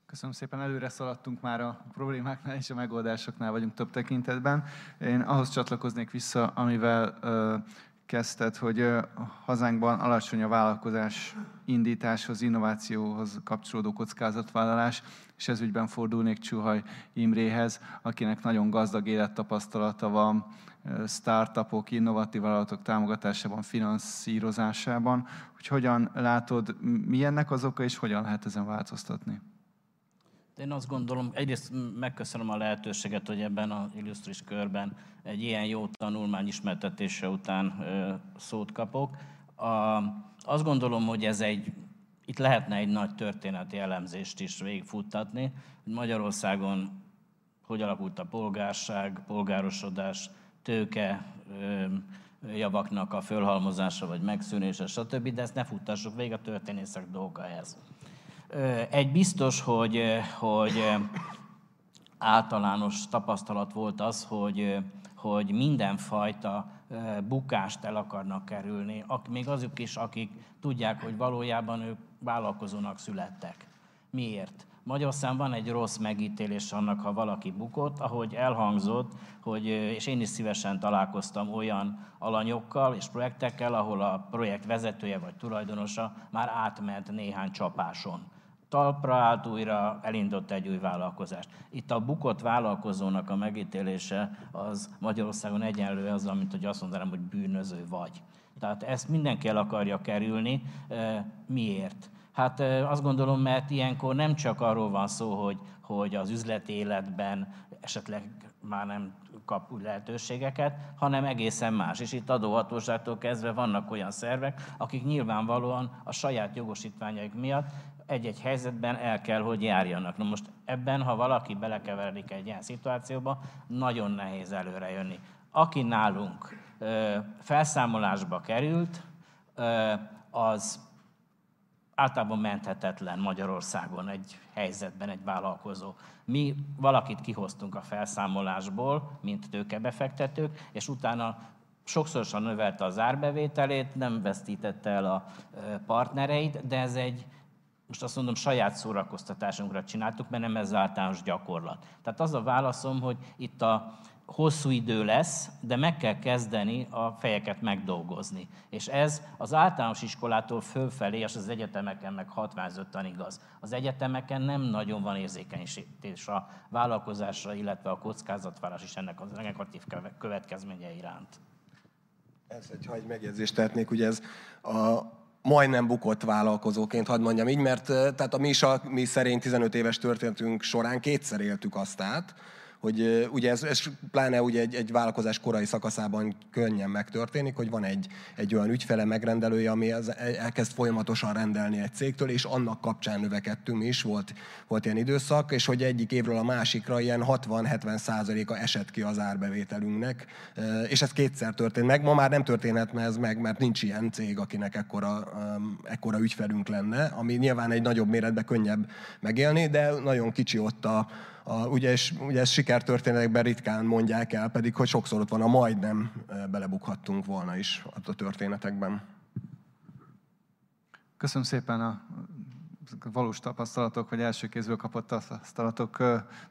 Köszönöm szépen, előre szaladtunk már a problémáknál és a megoldásoknál vagyunk több tekintetben. Én ahhoz csatlakoznék vissza, amivel ö, kezdted, hogy ö, hazánkban alacsony a vállalkozás indításhoz, innovációhoz kapcsolódó kockázatvállalás, és ez ügyben fordulnék Csuhaj Imréhez, akinek nagyon gazdag élettapasztalata van startupok, innovatív vállalatok támogatásában, finanszírozásában. Hogy hogyan látod, mi ennek az oka, és hogyan lehet ezen változtatni? Én azt gondolom, egyrészt megköszönöm a lehetőséget, hogy ebben az illusztris körben egy ilyen jó tanulmány ismertetése után szót kapok. A, azt gondolom, hogy ez egy, itt lehetne egy nagy történeti elemzést is végigfuttatni, hogy Magyarországon hogy alakult a polgárság, polgárosodás, tőke, javaknak a fölhalmozása vagy megszűnése, stb., de ezt ne futtassuk végig, a történészek dolga ez. Egy biztos, hogy, hogy általános tapasztalat volt az, hogy, hogy mindenfajta bukást el akarnak kerülni, még azok is, akik tudják, hogy valójában ők vállalkozónak születtek. Miért? Magyarországon van egy rossz megítélés annak, ha valaki bukott, ahogy elhangzott, hogy, és én is szívesen találkoztam olyan alanyokkal és projektekkel, ahol a projekt vezetője vagy tulajdonosa már átment néhány csapáson. Talpra állt újra, elindult egy új vállalkozást. Itt a bukott vállalkozónak a megítélése az Magyarországon egyenlő azzal, mint hogy azt mondanám, hogy bűnöző vagy. Tehát ezt mindenki el akarja kerülni. Miért? Hát azt gondolom, mert ilyenkor nem csak arról van szó, hogy, hogy az üzleti életben esetleg már nem kap új lehetőségeket, hanem egészen más. És itt adóhatóságtól kezdve vannak olyan szervek, akik nyilvánvalóan a saját jogosítványaik miatt egy-egy helyzetben el kell, hogy járjanak. Na most ebben, ha valaki belekeveredik egy ilyen szituációba, nagyon nehéz előre jönni. Aki nálunk ö, felszámolásba került, ö, az... általában menthetetlen Magyarországon egy helyzetben egy vállalkozó. Mi valakit kihoztunk a felszámolásból, mint tőkebefektetők, és utána sokszorosan növelte az árbevételét, nem vesztítette el a partnereit, de ez egy, most azt mondom, saját szórakoztatásunkra csináltuk, mert nem ez általános gyakorlat. Tehát az a válaszom, hogy itt a hosszú idő lesz, de meg kell kezdeni a fejeket megdolgozni. És ez az általános iskolától fölfelé, és az egyetemeken meg hatvanötön igaz. Az egyetemeken nem nagyon van érzékenyítés a vállalkozásra, illetve a kockázatvállalás is ennek az negatív következménye iránt. Ez egy hagy megjegyzést tehetnék, ugye ez a majdnem bukott vállalkozóként, hadd mondjam így, mert tehát a mi, is a, mi szerint tizenöt éves történetünk során kétszer éltük azt át, hogy ugye ez, ez pláne ugye egy, egy vállalkozás korai szakaszában könnyen megtörténik, hogy van egy, egy olyan ügyfele, megrendelője, ami az, elkezd folyamatosan rendelni egy cégtől, és annak kapcsán növekedtünk mi is, volt, volt ilyen időszak, és hogy egyik évről a másikra ilyen hatvan-hetven százaléka esett ki az árbevételünknek, és ez kétszer történt meg, ma már nem történhetne ez meg, mert nincs ilyen cég, akinek ekkora, ekkora ügyfelünk lenne, ami nyilván egy nagyobb méretben könnyebb megélni, de nagyon kicsi ott a A, ugye, ugye ezt sikertörténetekben ritkán mondják el, pedig hogy sokszor ott van a majdnem, belebukhattunk volna is a történetekben. Köszönöm szépen a valós tapasztalatok, vagy első kézből kapott tapasztalatok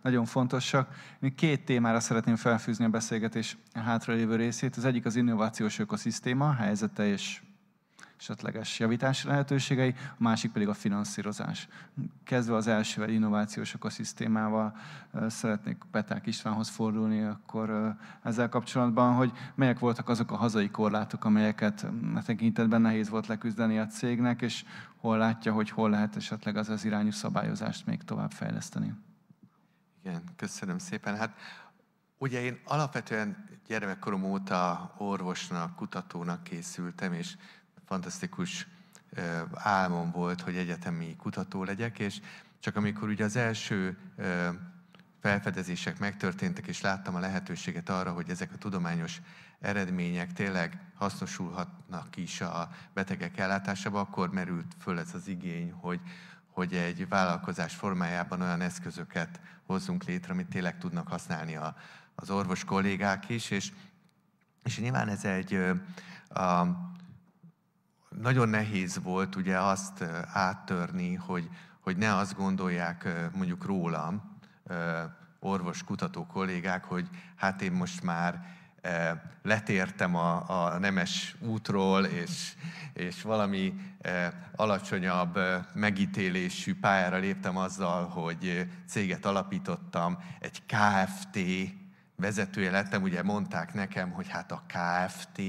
nagyon fontosak. Én két témára szeretném felfűzni a beszélgetés hátralévő részét. Az egyik az innovációs ökoszisztéma, helyzete és esetleges javítási lehetőségei, a másik pedig a finanszírozás. Kezdve az elsővel, innovációs ökoszisztémával szeretnék Peták Istvánhoz fordulni akkor ezzel kapcsolatban, hogy melyek voltak azok a hazai korlátok, amelyeket a tekintetben nehéz volt leküzdeni a cégnek, és hol látja, hogy hol lehet esetleg az az irányú szabályozást még tovább fejleszteni. Igen, köszönöm szépen. Hát ugye én alapvetően gyermekkorom óta orvosnak, kutatónak készültem, és fantasztikus álmom volt, hogy egyetemi kutató legyek, és csak amikor ugye az első felfedezések megtörténtek, és láttam a lehetőséget arra, hogy ezek a tudományos eredmények tényleg hasznosulhatnak is a betegek ellátásába, akkor merült föl ez az igény, hogy, hogy egy vállalkozás formájában olyan eszközöket hozzunk létre, amit tényleg tudnak használni a, az orvos kollégák is, és, és nyilván ez egy... A, Nagyon nehéz volt ugye azt áttörni, hogy, hogy ne azt gondolják mondjuk rólam orvos kutató kollégák, hogy hát én most már letértem a, a nemes útról, és, és valami alacsonyabb megítélésű pályára léptem azzal, hogy céget alapítottam, egy Kft. Vezetője lettem, ugye mondták nekem, hogy hát a Kft.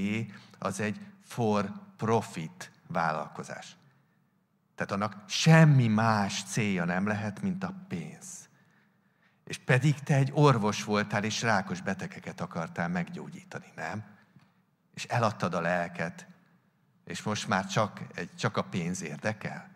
Az egy for profit vállalkozás. Tehát annak semmi más célja nem lehet, mint a pénz. És pedig te egy orvos voltál, és rákos betegeket akartál meggyógyítani, nem? És eladtad a lelket, és most már csak, egy, csak a pénz érdekel?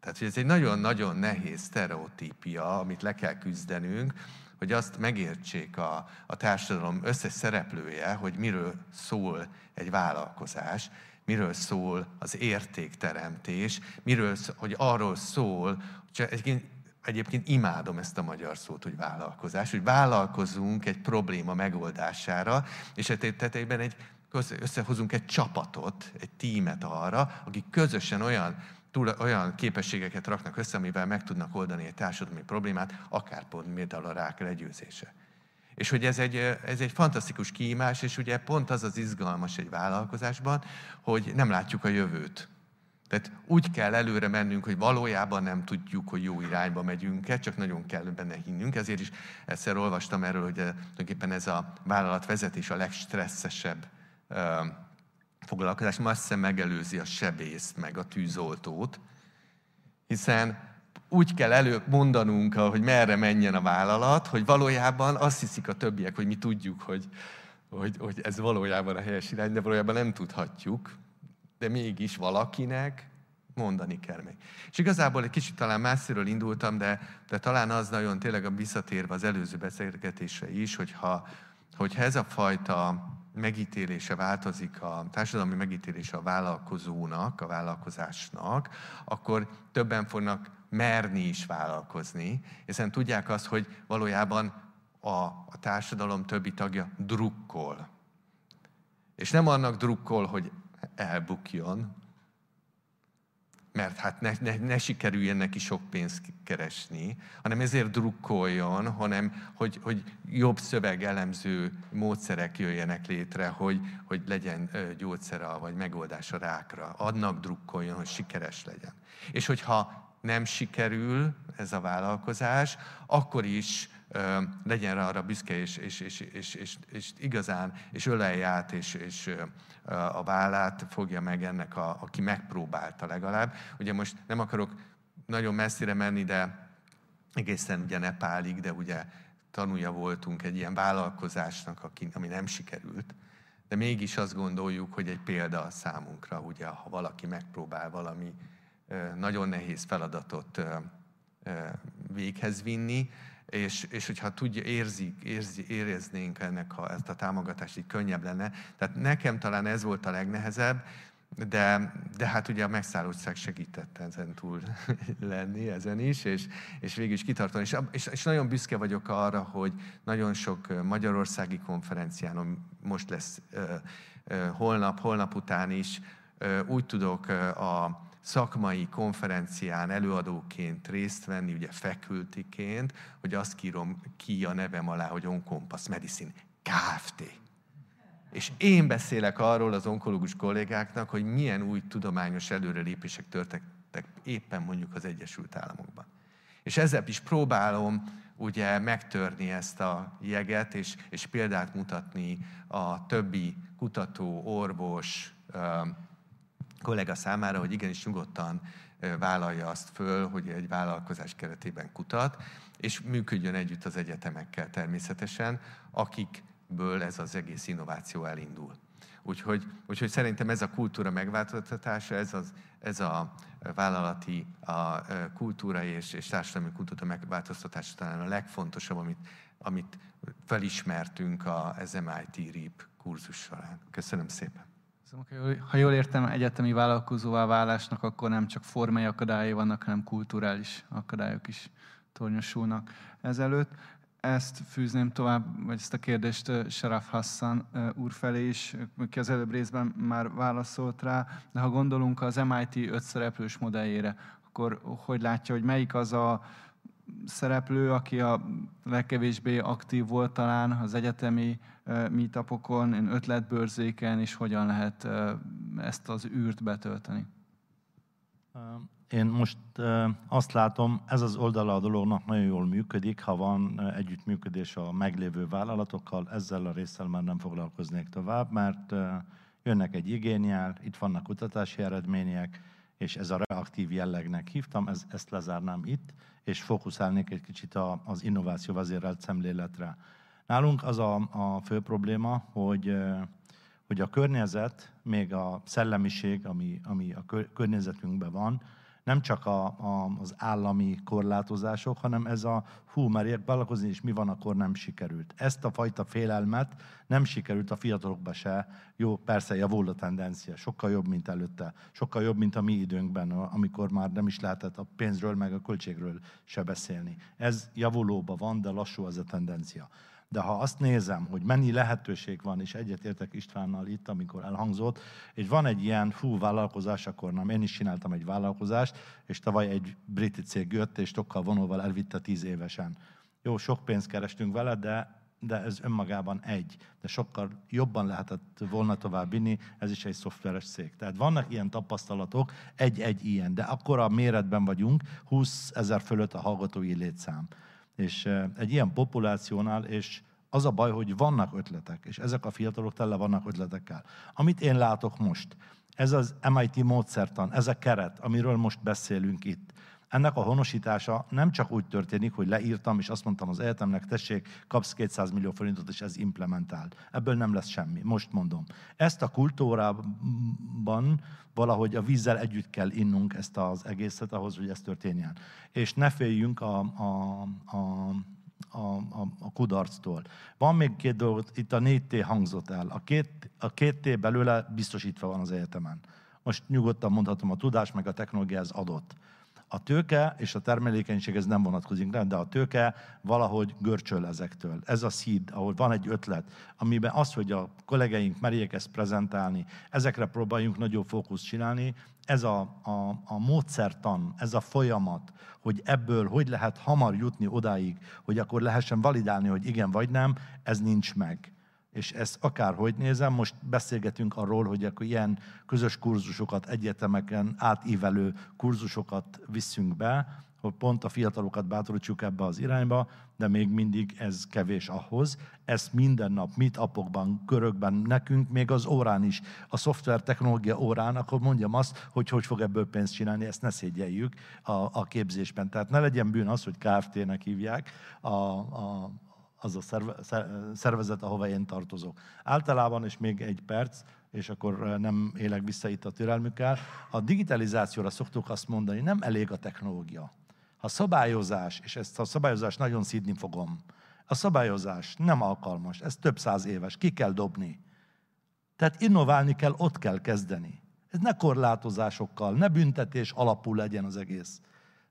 Tehát ez egy nagyon-nagyon nehéz sztereotípia, amit le kell küzdenünk, hogy azt megértsék a, a társadalom összes szereplője, hogy miről szól egy vállalkozás, miről szól az értékteremtés, miről, hogy arról szól, hogy egyébként, egyébként imádom ezt a magyar szót, hogy vállalkozás, hogy vállalkozunk egy probléma megoldására, és ebben egy összehozunk egy csapatot, egy tímet arra, akik közösen olyan, túl, olyan képességeket raknak össze, amivel meg tudnak oldani egy társadalmi problémát, akár pont például a rák legyőzése. És hogy ez egy, ez egy fantasztikus kihívás, és ugye pont az az izgalmas egy vállalkozásban, hogy nem látjuk a jövőt. Tehát úgy kell előre mennünk, hogy valójában nem tudjuk, hogy jó irányba megyünk-e, csak nagyon kell benne hinnünk. Ezért is egyszer olvastam erről, hogy tulajdonképpen ez a vállalatvezetés a legstresszesebb foglalkozás. Már sem megelőzi a sebészt, meg a tűzoltót, hiszen úgy kell előbb mondanunk, hogy merre menjen a vállalat, hogy valójában azt hiszik a többiek, hogy mi tudjuk, hogy, hogy, hogy ez valójában a helyes irány, de valójában nem tudhatjuk, de mégis valakinek mondani kell még. És igazából egy kicsit talán másról indultam, de, de talán az nagyon tényleg visszatérve az előző beszélgetésre is, hogyha, hogyha ez a fajta megítélése változik, a társadalmi megítélése a vállalkozónak, a vállalkozásnak, akkor többen fognak merni is vállalkozni, hiszen tudják azt, hogy valójában a, a társadalom többi tagja drukkol. És nem annak drukkol, hogy elbukjon, mert hát ne, ne, ne sikerüljen neki sok pénzt keresni, hanem ezért drukkoljon, hanem hogy, hogy jobb szövegelemző módszerek jöjjenek létre, hogy, hogy legyen gyógyszere vagy megoldás a rákra. Annak drukkoljon, hogy sikeres legyen. És hogyha nem sikerül ez a vállalkozás, akkor is ö, legyen arra büszke, és, és, és, és, és, és igazán, és ölelj át, és, és ö, a vállát fogja meg ennek, a, aki megpróbálta legalább. Ugye most nem akarok nagyon messzire menni, de egészen ugye Nepálig, de ugye tanulja voltunk egy ilyen vállalkozásnak, aki, ami nem sikerült, de mégis azt gondoljuk, hogy egy példa a számunkra, ugye, ha valaki megpróbál valami nagyon nehéz feladatot véghez vinni, és, és hogyha tudja, érzi, érzi, éreznénk ennek a, ezt a támogatást, így könnyebb lenne. Tehát nekem talán ez volt a legnehezebb, de, de hát ugye a megszállottság segített ezen túl lenni, ezen is, és, és végül is kitartani. És, és, és nagyon büszke vagyok arra, hogy nagyon sok magyarországi konferencián, most lesz holnap, holnap után is, úgy tudok a szakmai konferencián előadóként részt venni, ugye facultyként, hogy azt kírom ki a nevem alá, hogy Oncompass Medicine Kft. És én beszélek arról az onkológus kollégáknak, hogy milyen új tudományos előrelépések történtek éppen mondjuk az Egyesült Államokban. És ezzel is próbálom ugye megtörni ezt a jeget, és, és példát mutatni a többi kutató, orvos, kollega számára, hogy igenis nyugodtan vállalja azt föl, hogy egy vállalkozás keretében kutat, és működjön együtt az egyetemekkel természetesen, akikből ez az egész innováció elindul. Úgyhogy, úgyhogy szerintem ez a kultúra megváltoztatása, ez, az, ez a vállalati a kultúra és, és társadalmi kultúra megváltoztatása talán a legfontosabb, amit, amit felismertünk az em i té RIP kurzus során. Köszönöm szépen! Ha jól értem, egyetemi vállalkozóvá válásnak akkor nem csak formai akadályai vannak, hanem kulturális akadályok is tornyosulnak ezelőtt. Ezt fűzném tovább, vagy ezt a kérdést Charaf Hassan úr felé is, ki az előbb részben már válaszolt rá, de ha gondolunk az em i té öt szereplős modelljére, akkor hogy látja, hogy melyik az a szereplő, aki a legkevésbé aktív volt talán az egyetemi meetupokon, ötletbörzéken, és hogyan lehet ezt az űrt betölteni? Én most azt látom, ez az oldala a dolognak nagyon jól működik, ha van együttműködés a meglévő vállalatokkal, ezzel a résszel már nem foglalkoznék tovább, mert jönnek egy igényel, itt vannak kutatási eredmények, és ez a reaktív jellegnek hívtam, ez, ezt lezárnám itt, és fókuszálnék egy kicsit a, az innováció vezérelt szemléletre. Nálunk az a, a fő probléma, hogy, hogy a környezet, még a szellemiség, ami, ami a kör, környezetünkben van, nem csak a, a, az állami korlátozások, hanem ez a hú, már vállalkozni, és mi van, akkor nem sikerült. Ezt a fajta félelmet nem sikerült a fiatalokba se. Jó, persze javul a tendencia, sokkal jobb, mint előtte, sokkal jobb, mint a mi időnkben, amikor már nem is lehetett a pénzről, meg a költségről se beszélni. Ez javulóban van, de lassú az a tendencia. De ha azt nézem, hogy mennyi lehetőség van, és egyetértek Istvánnal itt, amikor elhangzott, és van egy ilyen hú vállalkozás, akkor nem, én is csináltam egy vállalkozást, és tavaly egy brit cég jött, és tokkal vonóval elvitte tíz évesen. Jó, sok pénzt kerestünk vele, de, de ez önmagában egy. De sokkal jobban lehetett volna tovább vinni, ez is egy szoftveres cég. Tehát vannak ilyen tapasztalatok, egy-egy ilyen, de akkora méretben vagyunk, húszezer fölött a hallgatói létszám. És egy ilyen populációnál, és az a baj, hogy vannak ötletek, és ezek a fiatalok tele vannak ötletekkel. Amit én látok most, ez az em i té módszertan, ez a keret, amiről most beszélünk itt, ennek a honosítása nem csak úgy történik, hogy leírtam, és azt mondtam az egyetemnek, tessék, kapsz kétszáz millió forintot, és ez implementált. Ebből nem lesz semmi, most mondom. Ezt a kultúrában valahogy a vízzel együtt kell innunk ezt az egészet ahhoz, hogy ez történjen. És ne féljünk a, a, a, a, a kudarctól. Van még két dolgot, itt a négy té hangzott el. A két, a két T belőle biztosítva van az egyetemen. Most nyugodtan mondhatom, a tudás meg a technológia az adott. A tőke és a termelékenység, ez nem vonatkozik rá, de a tőke valahogy görcsöl ezektől. Ez a seed, ahol van egy ötlet, amiben az, hogy a kollégeink merjék ezt prezentálni, ezekre próbáljunk nagyobb fókuszt csinálni, ez a, a, a módszertan, ez a folyamat, hogy ebből hogy lehet hamar jutni odáig, hogy akkor lehessen validálni, hogy igen vagy nem, ez nincs meg. És ezt akárhogy nézem, most beszélgetünk arról, hogy akkor ilyen közös kurzusokat, egyetemeken átívelő kurzusokat viszünk be, hogy pont a fiatalokat bátorítsuk ebbe az irányba, de még mindig ez kevés ahhoz. Ezt minden nap, meetupokban, körökben, nekünk még az órán is, a szoftvertechnológia órán, akkor mondjam azt, hogy hogy fog ebből pénzt csinálni, ezt ne szégyeljük a, a képzésben. Tehát ne legyen bűn az, hogy Kft-nek hívják a, a, az a szervezet, ahova én tartozok. Általában, és még egy perc, és akkor nem élek vissza itt a türelmükkel, a digitalizációra szoktuk azt mondani, nem elég a technológia. A szabályozás, és ezt a szabályozást nagyon szídni fogom, a szabályozás nem alkalmas, ez több száz éves, ki kell dobni. Tehát innoválni kell, ott kell kezdeni. Ez ne korlátozásokkal, ne büntetés alapú legyen az egész.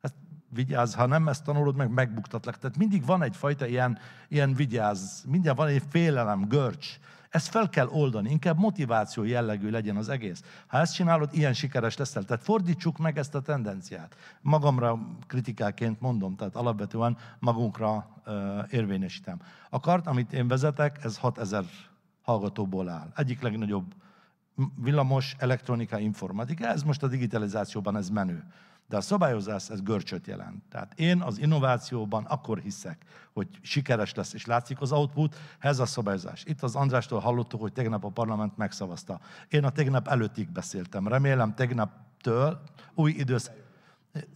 Ezt vigyázz, ha nem ezt tanulod, meg megbuktatlak. Tehát mindig van egyfajta ilyen, ilyen vigyázz, mindjárt van egy félelem, görcs. Ezt fel kell oldani, inkább motiváció jellegű legyen az egész. Ha ezt csinálod, ilyen sikeres leszel. Tehát fordítsuk meg ezt a tendenciát. Magamra kritikáként mondom, tehát alapvetően magunkra uh, érvényesítem. A kart, amit én vezetek, ez hatezer hallgatóból áll. Egyik legnagyobb villamos, elektronika, informatika, ez most a digitalizációban ez menő. De a szabályozás, ez görcsöt jelent. Tehát én az innovációban akkor hiszek, hogy sikeres lesz, és látszik az output, ez a szabályozás. Itt az Andrástól hallottuk, hogy tegnap a parlament megszavazta. Én a tegnap előttig beszéltem. Remélem tegnaptől új időszak...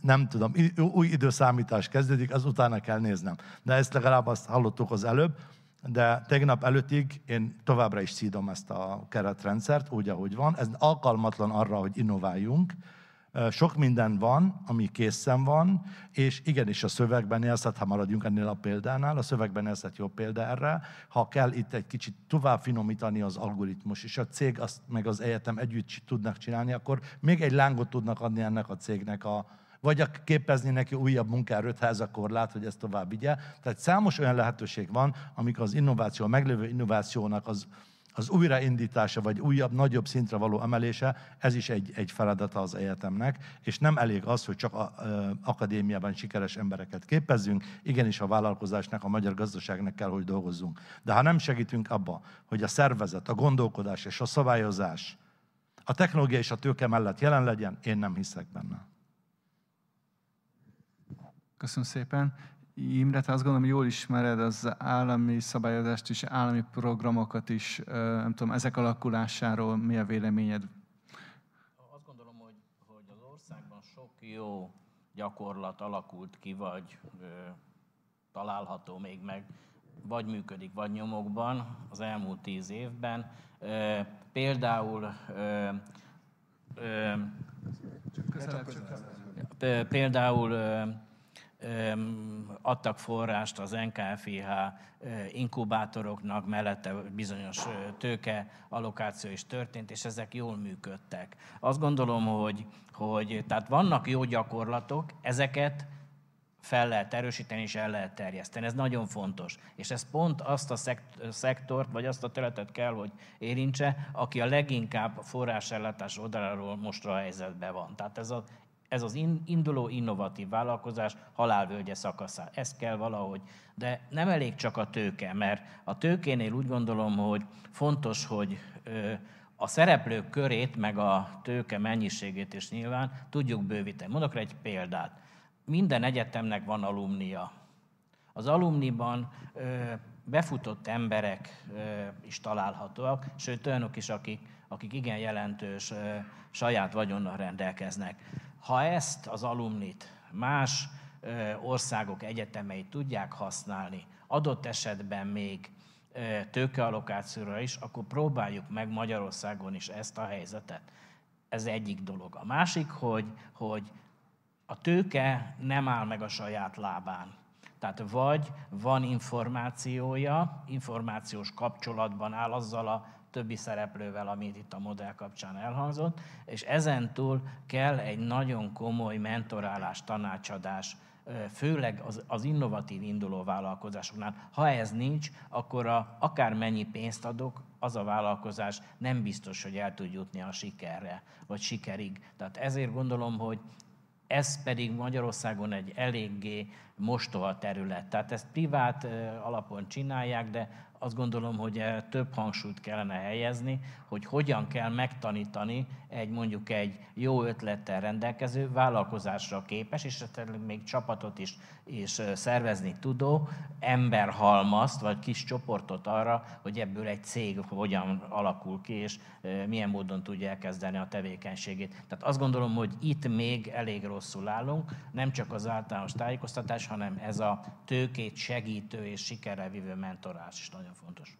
Nem tudom, új időszámítás kezdődik, az utána kell néznem. De ezt legalább azt hallottuk az előbb, de tegnap előttig én továbbra is szídom ezt a keretrendszert, úgy, ahogy van. Ez alkalmatlan arra, hogy innováljunk. Sok minden van, ami készen van, és igenis a szövegben jelzett, ha maradjunk ennél a példánál, a szövegben jelzett jó példa erre, ha kell itt egy kicsit tovább finomítani az algoritmus, és a cég azt, meg az egyetem együtt tudnak csinálni, akkor még egy lángot tudnak adni ennek a cégnek, a, vagy a képezni neki újabb munkaerőt, ha ez a korlát, hogy ezt tovább vigye. Tehát számos olyan lehetőség van, amikor az innováció, a meglévő innovációnak az... az újraindítása, vagy újabb, nagyobb szintre való emelése, ez is egy, egy feladata az egyetemnek, és nem elég az, hogy csak a, ö, akadémiában sikeres embereket képezzünk, igenis a vállalkozásnak, a magyar gazdaságnak kell, hogy dolgozzunk. De ha nem segítünk abba, hogy a szervezet, a gondolkodás és a szabályozás, a technológia és a tőke mellett jelen legyen, én nem hiszek benne. Köszönöm szépen. Imre, te azt gondolom, jól ismered az állami szabályozást is, állami programokat is, nem tudom, ezek alakulásáról mi a véleményed? Azt gondolom, hogy, hogy az országban sok jó gyakorlat alakult ki, vagy ö, található még meg, vagy működik, vagy nyomokban az elmúlt tíz évben. Ö, például ö, ö, csak közelebb, csak közelebb. Például ö, adtak forrást az en ká ef i há inkubátoroknak, mellette bizonyos tőke allokáció is történt, és ezek jól működtek. Azt gondolom, hogy, hogy tehát vannak jó gyakorlatok, ezeket fel lehet erősíteni és el lehet terjeszteni. Ez nagyon fontos. És ez pont azt a szektort, vagy azt a területet kell, hogy érintse, aki a leginkább forrásellátás oldaláról mostra a helyzetben van. Tehát ez a Ez az induló innovatív vállalkozás halálvölgye szakaszán. Ez kell valahogy. De nem elég csak a tőke, mert a tőkénél úgy gondolom, hogy fontos, hogy a szereplők körét, meg a tőke mennyiségét is nyilván tudjuk bővíteni. Mondok rá egy példát. Minden egyetemnek van alumnia. Az alumniban befutott emberek is találhatóak, sőt olyanok is, akik, akik igen jelentős saját vagyonnal rendelkeznek. Ha ezt az alumnit más országok egyetemei tudják használni, adott esetben még tőkeallokációra is, akkor próbáljuk meg Magyarországon is ezt a helyzetet. Ez egyik dolog. A másik, hogy, hogy a tőke nem áll meg a saját lábán. Tehát vagy van információja, információs kapcsolatban áll azzal a többi szereplővel, amit itt a modell kapcsán elhangzott, és ezentúl kell egy nagyon komoly mentorálás, tanácsadás, főleg az, az innovatív induló vállalkozásoknál. Ha ez nincs, akkor a, akármennyi pénzt adok, az a vállalkozás nem biztos, hogy el tud jutni a sikerre, vagy sikerig. Tehát ezért gondolom, hogy ez pedig Magyarországon egy eléggé mostoha terület. Tehát ezt privát alapon csinálják, de azt gondolom, hogy több hangsúlyt kellene helyezni, hogy hogyan kell megtanítani egy mondjuk egy jó ötlettel rendelkező, vállalkozásra képes, és még csapatot is, is szervezni tudó emberhalmazt, vagy kis csoportot arra, hogy ebből egy cég hogyan alakul ki, és milyen módon tudja elkezdeni a tevékenységét. Tehát azt gondolom, hogy itt még elég rosszul állunk, nem csak az általános tájékoztatás, hanem ez a tőkét segítő és sikerre vívő mentorás is nagyon fontos.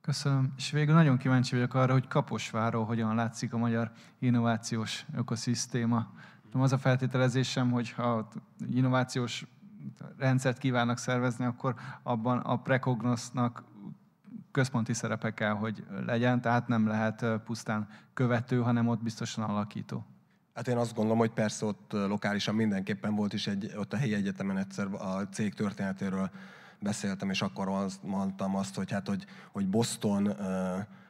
Köszönöm. És végül nagyon kíváncsi vagyok arra, hogy Kaposvárról hogyan látszik a magyar innovációs ökoszisztéma. Az a feltételezésem, hogy ha innovációs rendszert kívánnak szervezni, akkor abban a Precognoxnak központi szerepe kell, hogy legyen, tehát nem lehet pusztán követő, hanem ott biztosan alakító. Hát én azt gondolom, hogy persze ott lokálisan mindenképpen volt is egy, ott a helyi egyetemen egyszer a cég történetéről beszéltem, és akkor azt mondtam azt, hogy, hát, hogy, hogy Boston,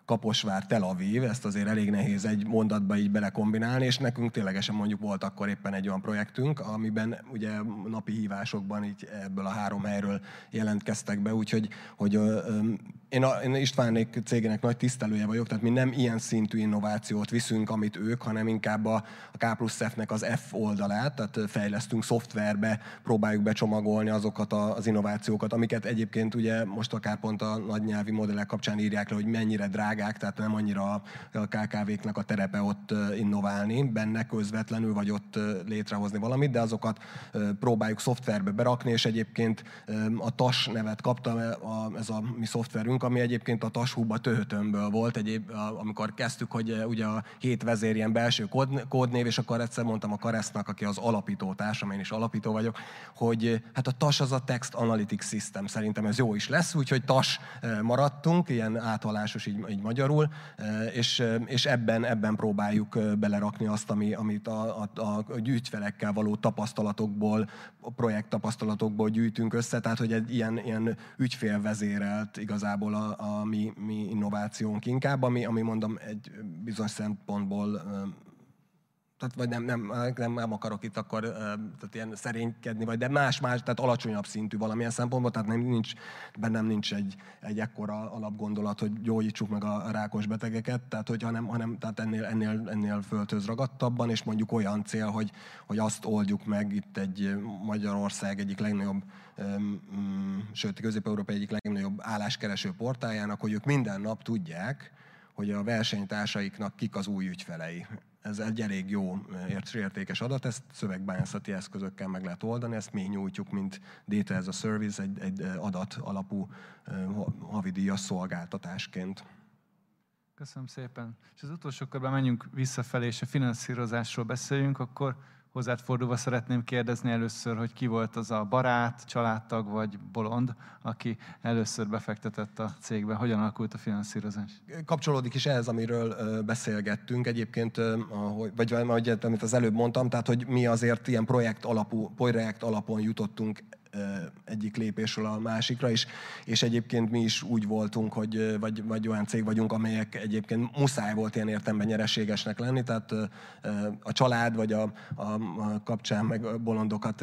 Kaposvár, Tel Aviv, ezt azért elég nehéz egy mondatba így belekombinálni, és nekünk ténylegesen mondjuk volt akkor éppen egy olyan projektünk, amiben ugye napi hívásokban így ebből a három helyről jelentkeztek be, úgyhogy hogy, én, én Istvánnék cégének nagy tisztelője vagyok, tehát mi nem ilyen szintű innovációt viszünk, amit ők, hanem inkább a K plusz F-nek az F oldalát, tehát fejlesztünk szoftverbe, próbáljuk becsomagolni azokat az innovációkat, amiket egyébként ugye most akár pont a nagy nyelvi modellek kapcsán írják le, hogy mennyire drág, tehát nem annyira a ká ká vé-knak a terepe ott innoválni, benne közvetlenül vagy ott létrehozni valamit, de azokat próbáljuk szoftverbe berakni, és egyébként a TAS nevet kaptam, ez a mi szoftverünk, ami egyébként a TAS-húba Töhötömből volt, egyéb, amikor kezdtük, hogy ugye a hét vezér ilyen belső kódnév, és akkor egyszer mondtam a Karesznak, aki az alapító társam, én is alapító vagyok, hogy hát a TAS az a Text Analytics System, szerintem ez jó is lesz, úgyhogy TAS maradtunk, ilyen áthalásos így, így magyarul, és, és ebben, ebben próbáljuk belerakni azt, ami, amit a, a, a ügyfelekkel való tapasztalatokból, a projekt tapasztalatokból gyűjtünk össze, tehát hogy egy ilyen, ilyen ügyfélvezérelt igazából a, a mi, mi innovációnk inkább, ami, ami mondom egy bizonyos szempontból, tehát vagy nem, nem, nem, nem akarok itt akkor tehát ilyen szerénykedni, vagy de más-más, tehát alacsonyabb szintű valamilyen szempontból, tehát nem, nincs, bennem nincs egy, egy ekkora alapgondolat, hogy gyógyítsuk meg a rákos betegeket, tehát hogy hanem, hanem tehát ennél, ennél, ennél földhöz ragadtabban, és mondjuk olyan cél, hogy, hogy azt oldjuk meg itt egy Magyarország egyik legnagyobb, sőt Közép-Európa egyik legnagyobb álláskereső portáljának, hogy ők minden nap tudják, hogy a versenytársaiknak kik az új ügyfelei. Ez egy elég jó értékes adat, ezt szövegbányászati eszközökkel meg lehet oldani, ezt mi nyújtjuk, mint Data as a Service, egy, egy adat alapú havidíjas szolgáltatásként. Köszönöm szépen. És az utolsó körben menjünk visszafelé, és a finanszírozásról beszéljünk, akkor hozzád fordulva szeretném kérdezni először, hogy ki volt az a barát, családtag vagy bolond, aki először befektetett a cégbe. Hogyan alakult a finanszírozás? Kapcsolódik is ehhez, amiről beszélgettünk egyébként, vagy amit az előbb mondtam, tehát hogy mi azért ilyen projekt, alapú, projekt alapon jutottunk egyik lépésről a másikra, és, és egyébként mi is úgy voltunk, hogy vagy, vagy olyan cég vagyunk, amelyek egyébként muszáj volt ilyen értelemben nyereségesnek lenni, tehát a család vagy a, a kapcsán meg bolondokat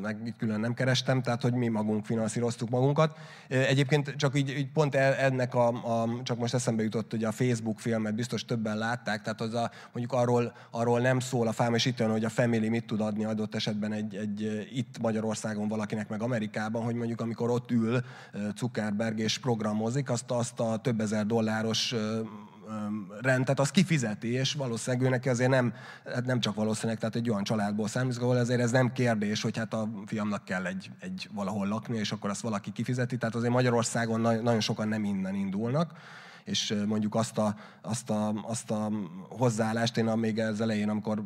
meg külön nem kerestem, tehát hogy mi magunk finanszíroztuk magunkat. Egyébként csak így, így pont ennek a, a, csak most eszembe jutott, hogy a Facebook filmet biztos többen látták, tehát az a, mondjuk arról, arról nem szól a fám, és itt olyan, hogy a family mit tud adni adott esetben egy, egy itt Magyarországon valaki, akinek meg Amerikában, hogy mondjuk amikor ott ül Zuckerberg és programozik, azt, azt a több ezer dolláros rendet, az kifizeti, és valószínűleg ő neki azért nem, nem csak valószínűleg, tehát egy olyan családból származik, ahol azért ez nem kérdés, hogy hát a fiamnak kell egy, egy valahol lakni, és akkor azt valaki kifizeti, tehát azért Magyarországon nagyon sokan nem innen indulnak. És mondjuk azt a, azt a, azt a hozzáállást én még az elején, amikor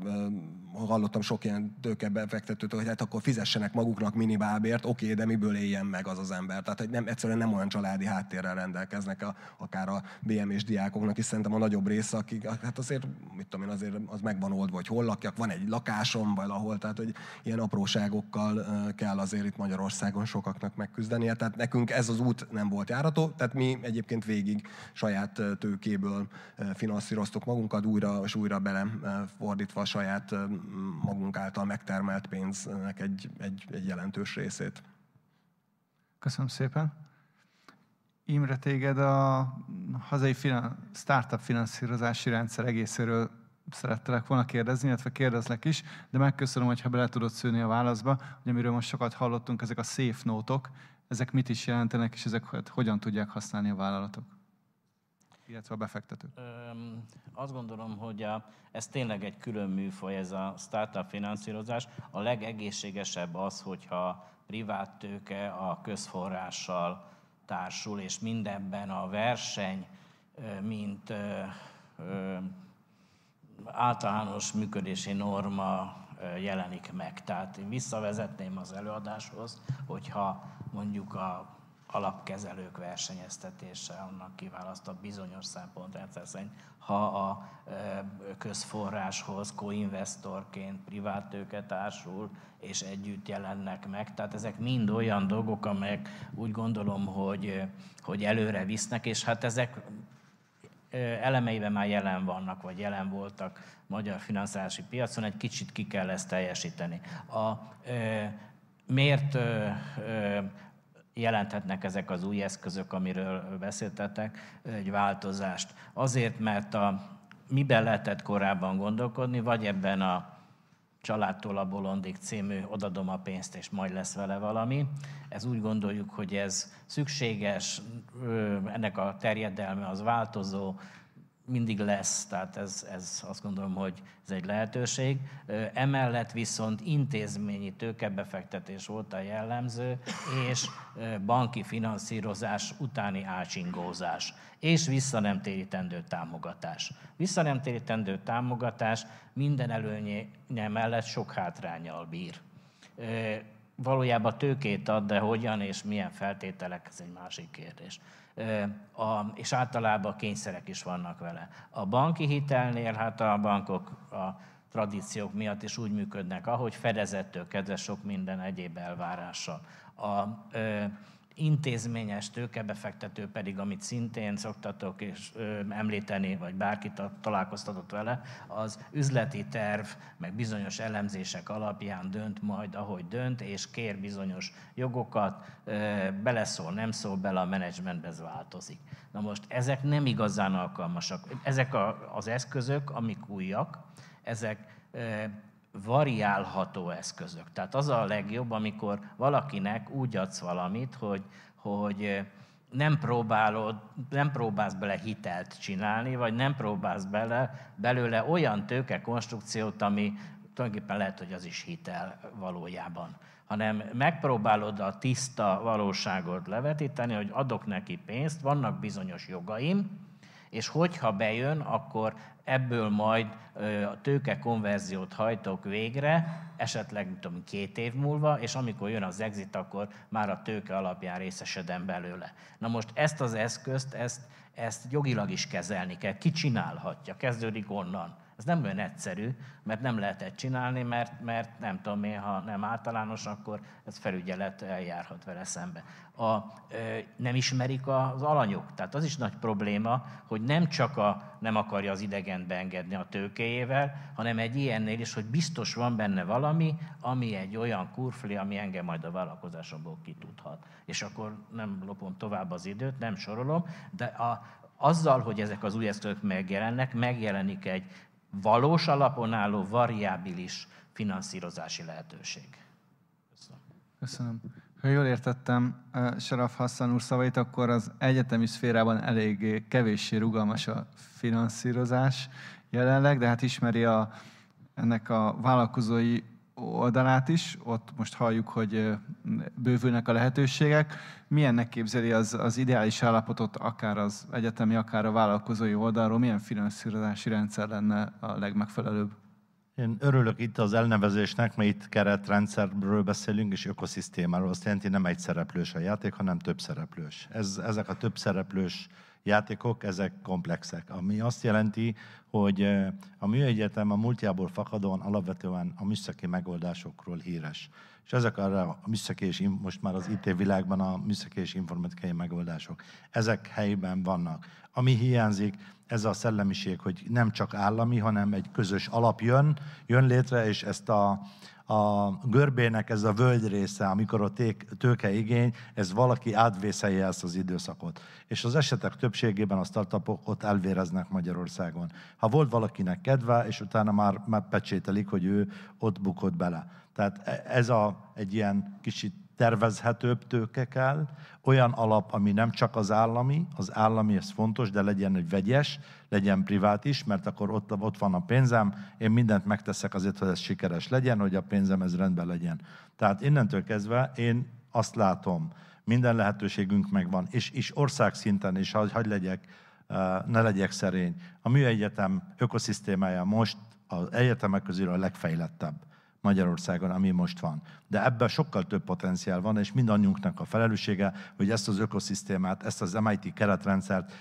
hallottam sok ilyen tőkebefektetőtől, hogy hát akkor fizessenek maguknak minimálbért, oké, de miből éljen meg az az ember. Tehát hogy nem, egyszerűen nem olyan családi háttérrel rendelkeznek a, akár a bé em és diákoknak, és szerintem a nagyobb része, akik hát azért, mit tudom én, azért az megvan oldva, hogy hol lakjak, van egy lakásom valahol, tehát hogy ilyen apróságokkal kell azért itt Magyarországon sokaknak megküzdenie. Tehát nekünk ez az út nem volt járható, tehát mi egyébként végig saját tőkéből finanszíroztuk magunkat, újra és újra belefordítva a saját magunk által megtermelt pénznek egy, egy, egy jelentős részét. Köszönöm szépen. Imre, téged a hazai finan- startup finanszírozási rendszer egészéről szerettelek volna kérdezni, illetve kérdezlek is, de megköszönöm, hogyha bele tudod szűrni a válaszba, hogy amiről most sokat hallottunk, ezek a safe note-ok, ezek mit is jelentenek, és ezeket hogyan tudják használni a vállalatok, illetve a befektetők? Öm, azt gondolom, hogy a, ez tényleg egy külön műfaj, ez a startup finanszírozás. A legegészségesebb az, hogyha privát tőke a közforrással társul, és mindenben a verseny, mint ö, ö, általános működési norma jelenik meg. Tehát én visszavezetném az előadáshoz, hogyha mondjuk a alapkezelők versenyeztetése, annak kiválasztott bizonyos szempontrendszer szerint, ha a közforráshoz co-investorként privát tőke társul, és együtt jelennek meg. Tehát ezek mind olyan dolgok, amelyek úgy gondolom, hogy, hogy előre visznek, és hát ezek elemeiben már jelen vannak, vagy jelen voltak magyar finanszírozási piacon, egy kicsit ki kell ezt teljesíteni. A, ö, miért ö, ö, jelenthetnek ezek az új eszközök, amiről beszéltetek, egy változást? Azért, mert a, miben lehetett korábban gondolkodni, vagy ebben a Családtól a bolondig című odadom a pénzt, és majd lesz vele valami. Ez úgy gondoljuk, hogy ez szükséges, ennek a terjedelme az változó, mindig lesz, tehát ez, ez azt gondolom, hogy ez egy lehetőség. Emellett viszont intézményi tőkebefektetés volt a jellemző, és banki finanszírozás utáni ácsingózás, és visszanemtérítendő támogatás. Visszanemtérítendő támogatás minden előnye mellett sok hátránnyal bír. Valójában tőkét ad, de hogyan és milyen feltételek, ez egy másik kérdés. A, és általában kényszerek is vannak vele. A banki hitelnél, hát a bankok a tradíciók miatt is úgy működnek, ahogy fedezettől kezdve sok minden egyéb elvárással. A ö, intézményes tőkebefektető pedig, amit szintén szoktatok és ö, említeni, vagy bárkit találkoztatott vele, az üzleti terv, meg bizonyos elemzések alapján dönt majd, ahogy dönt, és kér bizonyos jogokat, ö, beleszól, nem szól bele, a menedzsmentbe ez változik. Na most ezek nem igazán alkalmasak. Ezek a, az eszközök, amik újak, ezek ö, variálható eszközök. Tehát az a legjobb, amikor valakinek úgy adsz valamit, hogy, hogy nem, próbálod, nem próbálsz bele hitelt csinálni, vagy nem próbálsz bele, belőle olyan tőkekonstrukciót, ami tulajdonképpen lehet, hogy az is hitel valójában, hanem megpróbálod a tiszta valóságot levetíteni, hogy adok neki pénzt, vannak bizonyos jogaim, és hogyha bejön, akkor ebből majd a tőke konverziót hajtok végre, esetleg nem tudom, két év múlva, és amikor jön az exit, akkor már a tőke alapján részesedem belőle. Na most ezt az eszközt, ezt, ezt jogilag is kezelni kell. Ki csinálhatja? Kezdődik onnan. Ez nem olyan egyszerű, mert nem lehetett csinálni, mert, mert nem tudom én, ha nem általános, akkor ez felügyelet eljárhat vele szembe. A, ö, nem ismerik az alanyok, tehát az is nagy probléma, hogy nem csak a, nem akarja az idegent beengedni a tőkéjével, hanem egy ilyennél is, hogy biztos van benne valami, ami egy olyan kurfli, ami engem majd a vállalkozásomból kitudhat. És akkor nem lopom tovább az időt, nem sorolom, de a, azzal, hogy ezek az új eszközök megjelennek, megjelenik egy valós alapon álló, variábilis finanszírozási lehetőség. Köszönöm. Köszönöm. Ha jól értettem Charaf Hassan úr szavait, akkor az egyetemi szférában elég kevéssé rugalmas a finanszírozás jelenleg, de hát ismeri a, ennek a vállalkozói oldalát is, ott most halljuk, hogy bővülnek a lehetőségek. Milyennek képzeli az, az ideális állapotot, akár az egyetemi, akár a vállalkozói oldalról, milyen finanszírozási rendszer lenne a legmegfelelőbb? Én örülök itt az elnevezésnek, mert itt keretrendszerről beszélünk, és ökoszisztémáról. Azt jelenti, nem egy szereplős a játék, hanem több szereplős. Ez, ezek a több szereplős játékok, ezek komplexek. Ami azt jelenti, hogy a műegyetem a múltjából fakadóan alapvetően a műszaki megoldásokról híres. És ezek arra a műszaki és most már az i té világban a műszaki és informatikai megoldások. Ezek helyben vannak. Ami hiányzik, ez a szellemiség, hogy nem csak állami, hanem egy közös alap jön, jön létre, és ezt a a görbének ez a völgy része, amikor a tőkeigény, ez valaki átvészelje ezt az időszakot. És az esetek többségében a startupok ott elvéreznek Magyarországon. Ha volt valakinek kedve, és utána már, már pecsételik, hogy ő ott bukott bele. Tehát ez a, egy ilyen kicsit tervezhetőbb tőke kell, olyan alap, ami nem csak az állami, az állami, ez fontos, de legyen egy vegyes, legyen privát is, mert akkor ott, ott van a pénzem, én mindent megteszek azért, hogy ez sikeres legyen, hogy a pénzem ez rendben legyen. Tehát innentől kezdve én azt látom, minden lehetőségünk megvan, és, és országszinten is, ha, hagy legyek, ne legyek szerény. A műegyetem ökoszisztémája most az egyetemek közül a legfejlettebb Magyarországon, ami most van. De ebben sokkal több potenciál van, és mindannyiunknak a felelőssége, hogy ezt az ökoszisztémát, ezt az em i té keretrendszert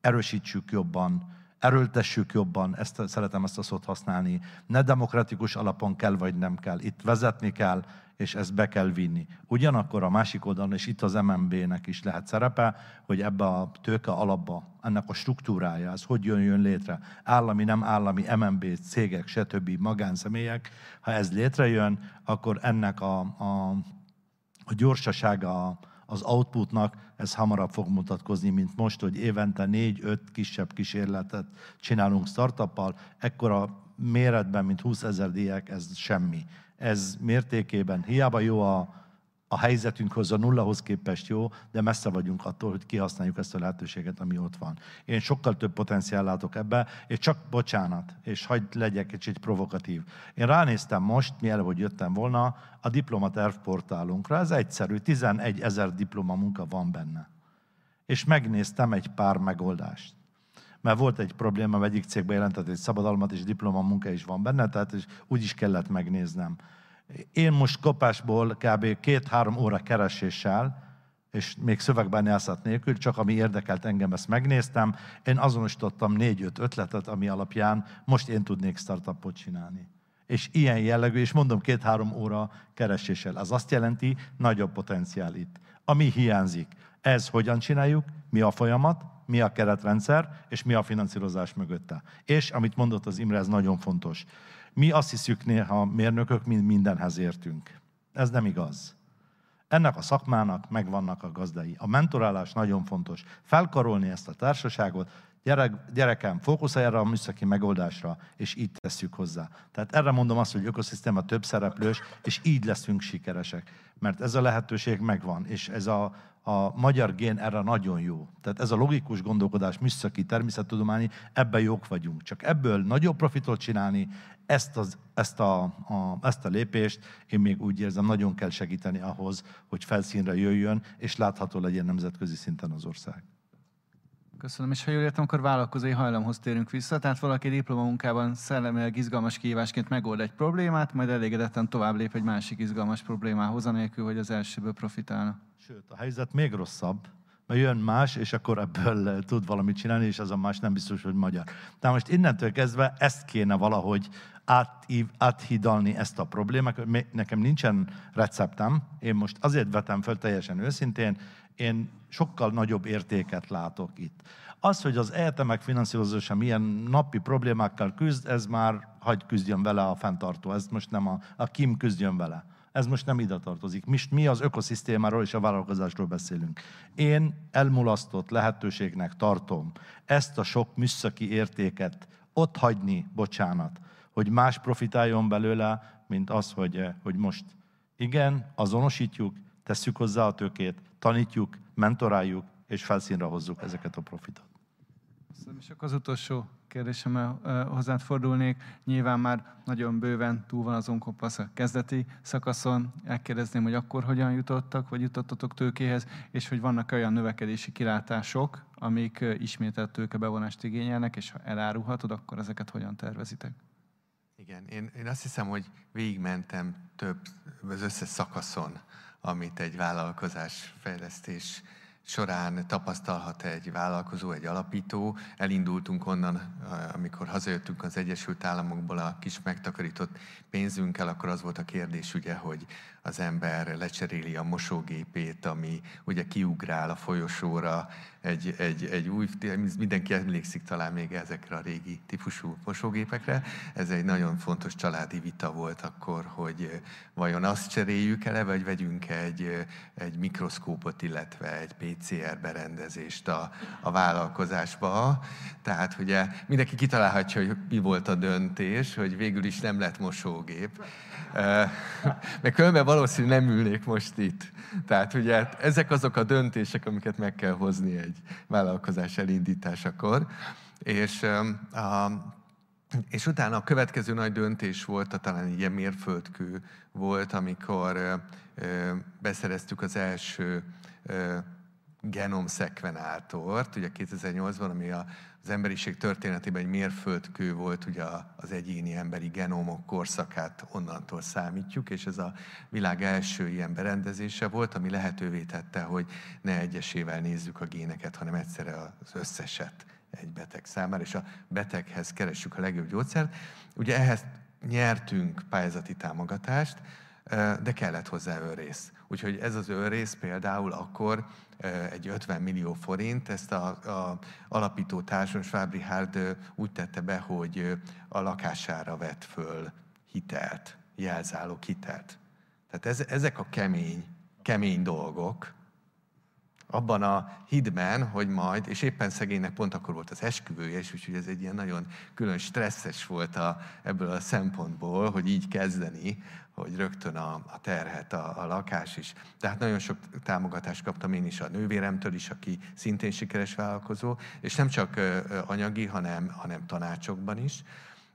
erősítsük jobban, erőltessük jobban, ezt, szeretem ezt a szót használni. Ne demokratikus alapon kell, vagy nem kell. Itt vezetni kell, és ezt be kell vinni. Ugyanakkor a másik oldalon, és itt az em en bé-nek is lehet szerepe, hogy ebbe a tőke alapba, ennek a struktúrája, ez hogy jön, jön létre. Állami, nem állami, em en bé, cégek, stb. Magánszemélyek. Ha ez létrejön, akkor ennek a, a, a gyorsasága, az outputnak ez hamarabb fog mutatkozni, mint most, hogy évente négy-öt kisebb kísérletet csinálunk startuppal, ekkora méretben, mint húszezer diák, ez semmi. Ez mértékében hiába jó a, a helyzetünkhöz, a nullahoz képest jó, de messze vagyunk attól, hogy kihasználjuk ezt a lehetőséget, ami ott van. Én sokkal több potenciál látok ebbe, és csak bocsánat, és hagyd legyek kicsit provokatív. Én ránéztem most, mielőtt hogy jöttem volna, a diplomaterv portálunkra, ez egyszerű, tizenegy ezer diplomamunka van benne. És megnéztem egy pár megoldást. Mert volt egy probléma, egyik cégben jelentett egy szabadalmat, és diplomamunka is van benne, tehát és úgy is kellett megnéznem. Én most kopásból kb. két-három óra kereséssel, és még szövegbányászat nélkül, csak ami érdekelt engem, ezt megnéztem, én azonosítottam négy-öt ötletet, ami alapján most én tudnék startupot csinálni. És ilyen jellegű, és mondom két-három óra kereséssel. Ez azt jelenti, nagyobb potenciál itt. Ami hiányzik, ez hogyan csináljuk, mi a folyamat, mi a keretrendszer, és mi a finanszírozás mögötte. És amit mondott az Imre, ez nagyon fontos. Mi azt hiszük néha mérnökök, mind mindenhez értünk. Ez nem igaz. Ennek a szakmának megvannak a gazdai. A mentorálás nagyon fontos. Felkarolni ezt a társaságot, gyerek, gyerekem, fókuszálj erre a műszaki megoldásra, és így tesszük hozzá. Tehát erre mondom azt, hogy ökoszisztéma több szereplős, és így leszünk sikeresek. Mert ez a lehetőség megvan, és ez a A magyar gén erre nagyon jó. Tehát ez a logikus gondolkodás, műszaki, természettudományi, ebben jók vagyunk. Csak ebből nagyobb profitot csinálni, ezt, az, ezt, a, a, ezt a lépést én még úgy érzem, nagyon kell segíteni ahhoz, hogy felszínre jöjjön, és látható legyen nemzetközi szinten az ország. Köszönöm, és ha jól értem, akkor vállalkozói hajlamhoz térünk vissza. Tehát valaki diplomamunkában szellemileg izgalmas kihívásként megold egy problémát, majd elégedetten tovább lép egy másik izgalmas problémához, anélkül, hogy az elsőből profitálna. Sőt, a helyzet még rosszabb, mert jön más, és akkor ebből tud valamit csinálni, és az a más nem biztos, hogy magyar. Tehát most innentől kezdve ezt kéne valahogy átív, áthidalni ezt a problémát. Nekem nincsen receptem, én most azért vetem föl teljesen őszintén, én sokkal nagyobb értéket látok itt. Az, hogy az egyetemek finanszírozása milyen napi problémákkal küzd, ez már hagy küzdjön vele a fenntartó, ez most nem a, a kim küzdjön vele. Ez most nem ide tartozik. Mi az ökoszisztémáról és a vállalkozásról beszélünk. Én elmulasztott lehetőségnek tartom ezt a sok műszaki értéket ott hagyni, bocsánat, hogy más profitáljon belőle, mint az, hogy, hogy most igen, azonosítjuk, tesszük hozzá a tőkét, tanítjuk, mentoráljuk, és felszínre hozzuk ezeket a profitot. Köszönöm, és akkor az utolsó kérdésemmel hozzád fordulnék. Nyilván már nagyon bőven túl van az Oncompass a kezdeti szakaszon. Elkérdezném, hogy akkor hogyan jutottak, vagy jutottatok tőkéhez, és hogy vannak olyan növekedési kilátások, amik ismételt tőkebevonást igényelnek, és ha elárulhatod, akkor ezeket hogyan tervezitek? Igen, én, én azt hiszem, hogy végigmentem több az összes szakaszon, amit egy vállalkozás fejlesztés során tapasztalhat egy vállalkozó, egy alapító. Elindultunk onnan, amikor hazajöttünk az Egyesült Államokból a kis megtakarított pénzünkkel, akkor az volt a kérdés, ugye, hogy az ember lecseréli a mosógépét, ami ugye kiugrál a folyosóra, egy, egy, egy új, mindenki emlékszik talán még ezekre a régi típusú mosógépekre. Ez egy nagyon fontos családi vita volt akkor, hogy vajon azt cseréljük el, vagy vegyünk egy, egy mikroszkópot, illetve egy pé cé er berendezést a, a vállalkozásba. Tehát ugye mindenki kitalálhatja, hogy mi volt a döntés, hogy végül is nem lett mosógép. Mert különben valószínűleg nem ülnék most itt. Tehát ugye ezek azok a döntések, amiket meg kell hozni egy vállalkozás elindításakor. És, a, és utána a következő nagy döntés volt, talán ilyen mérföldkő volt, amikor beszereztük az első genomszekvenátort, ugye kétezer-nyolcban, ami az emberiség történetében egy mérföldkő volt, ugye az egyéni emberi genómok korszakát onnantól számítjuk, és ez a világ első ilyen berendezése volt, ami lehetővé tette, hogy ne egyesével nézzük a géneket, hanem egyszerre az összeset egy beteg számára, és a beteghez keressük a legjobb gyógyszert. Ugye ehhez nyertünk pályázati támogatást, de kellett hozzá önrész. Úgyhogy ez az önrész például akkor egy ötven millió forint, ezt az alapító társam, Fábrihárt úgy tette be, hogy a lakására vett föl hitelt, jelzálog hitelt. Tehát ez, ezek a kemény, kemény dolgok, abban a hitben, hogy majd, és éppen szegénynek pont akkor volt az esküvője, és úgyhogy ez egy ilyen nagyon külön stresszes volt a, ebből a szempontból, hogy így kezdeni, hogy rögtön a, a terhet a, a lakás is. Tehát nagyon sok támogatást kaptam én is a nővéremtől is, aki szintén sikeres vállalkozó, és nem csak anyagi, hanem, hanem tanácsokban is.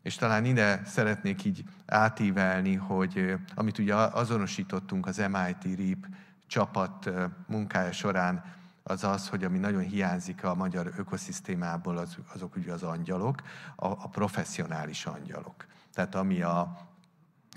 És talán ide szeretnék így átívelni, hogy amit ugye azonosítottunk az em i té RIP csapat munkája során, az az, hogy ami nagyon hiányzik a magyar ökoszisztémából, az, azok ugye az angyalok, a, a professzionális angyalok. Tehát ami, a,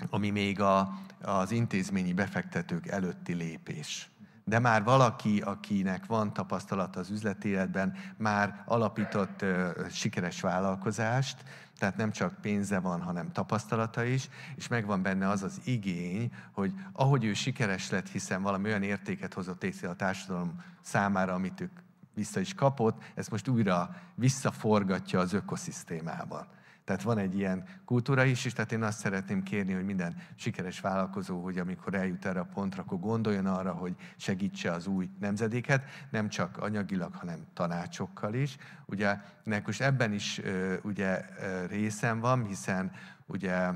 ami még a, az intézményi befektetők előtti lépés. De már valaki, akinek van tapasztalata az üzleti életben, már alapított ö, sikeres vállalkozást, tehát nem csak pénze van, hanem tapasztalata is, és megvan benne az az igény, hogy ahogy ő sikeres lett, hiszen valami olyan értéket hozott észre a társadalom számára, amit ő vissza is kapott, ezt most újra visszaforgatja az ökoszisztémában. Tehát van egy ilyen kultúra is, és tehát én azt szeretném kérni, hogy minden sikeres vállalkozó, hogy amikor eljut erre a pontra, akkor gondoljon arra, hogy segítse az új nemzedéket, nem csak anyagilag, hanem tanácsokkal is. Ugye most ebben is ugye, részem van, hiszen ugye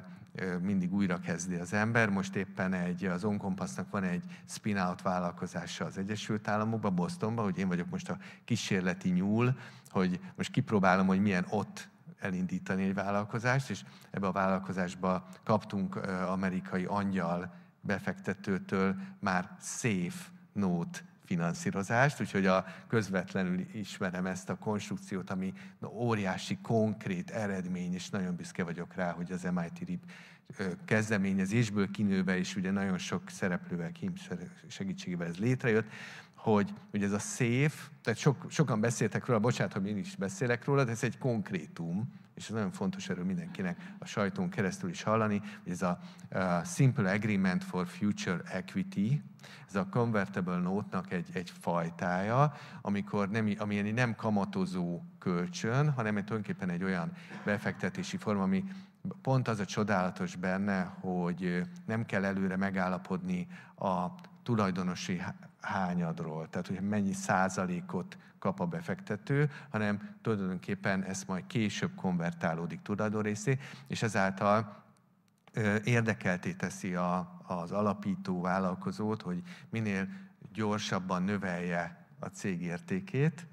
mindig újra kezdi az ember. Most éppen egy, az Oncompassnak van egy spin-out vállalkozása az Egyesült Államokban, Bostonban, hogy én vagyok most a kísérleti nyúl, hogy most kipróbálom, hogy milyen ott elindítani egy vállalkozást, és ebbe a vállalkozásba kaptunk amerikai angyal befektetőtől már safe note finanszírozást, úgyhogy a, közvetlenül ismerem ezt a konstrukciót, ami óriási, konkrét eredmény, és nagyon büszke vagyok rá, hogy az em i té RIP kezdeményezésből kinőve, és ugye nagyon sok szereplővel segítségével ez létrejött, hogy, hogy ez a safe, tehát sok, sokan beszéltek róla, bocsánat, hogy én is beszélek róla, de ez egy konkrétum, és ez nagyon fontos erről mindenkinek a sajtón keresztül is hallani, hogy ez a uh, Simple Agreement for Future Equity, ez a Convertible Note-nak egy, egy fajtája, amikor nem, ami nem kamatozó kölcsön, hanem tulajdonképpen egy olyan befektetési forma, ami pont az a csodálatos benne, hogy nem kell előre megállapodni a tulajdonosi hányadról, tehát hogy mennyi százalékot kap a befektető, hanem tulajdonképpen ez majd később konvertálódik tulajdonrészé, és ezáltal érdekelté teszi a, az alapító vállalkozót, hogy minél gyorsabban növelje a cég értékét,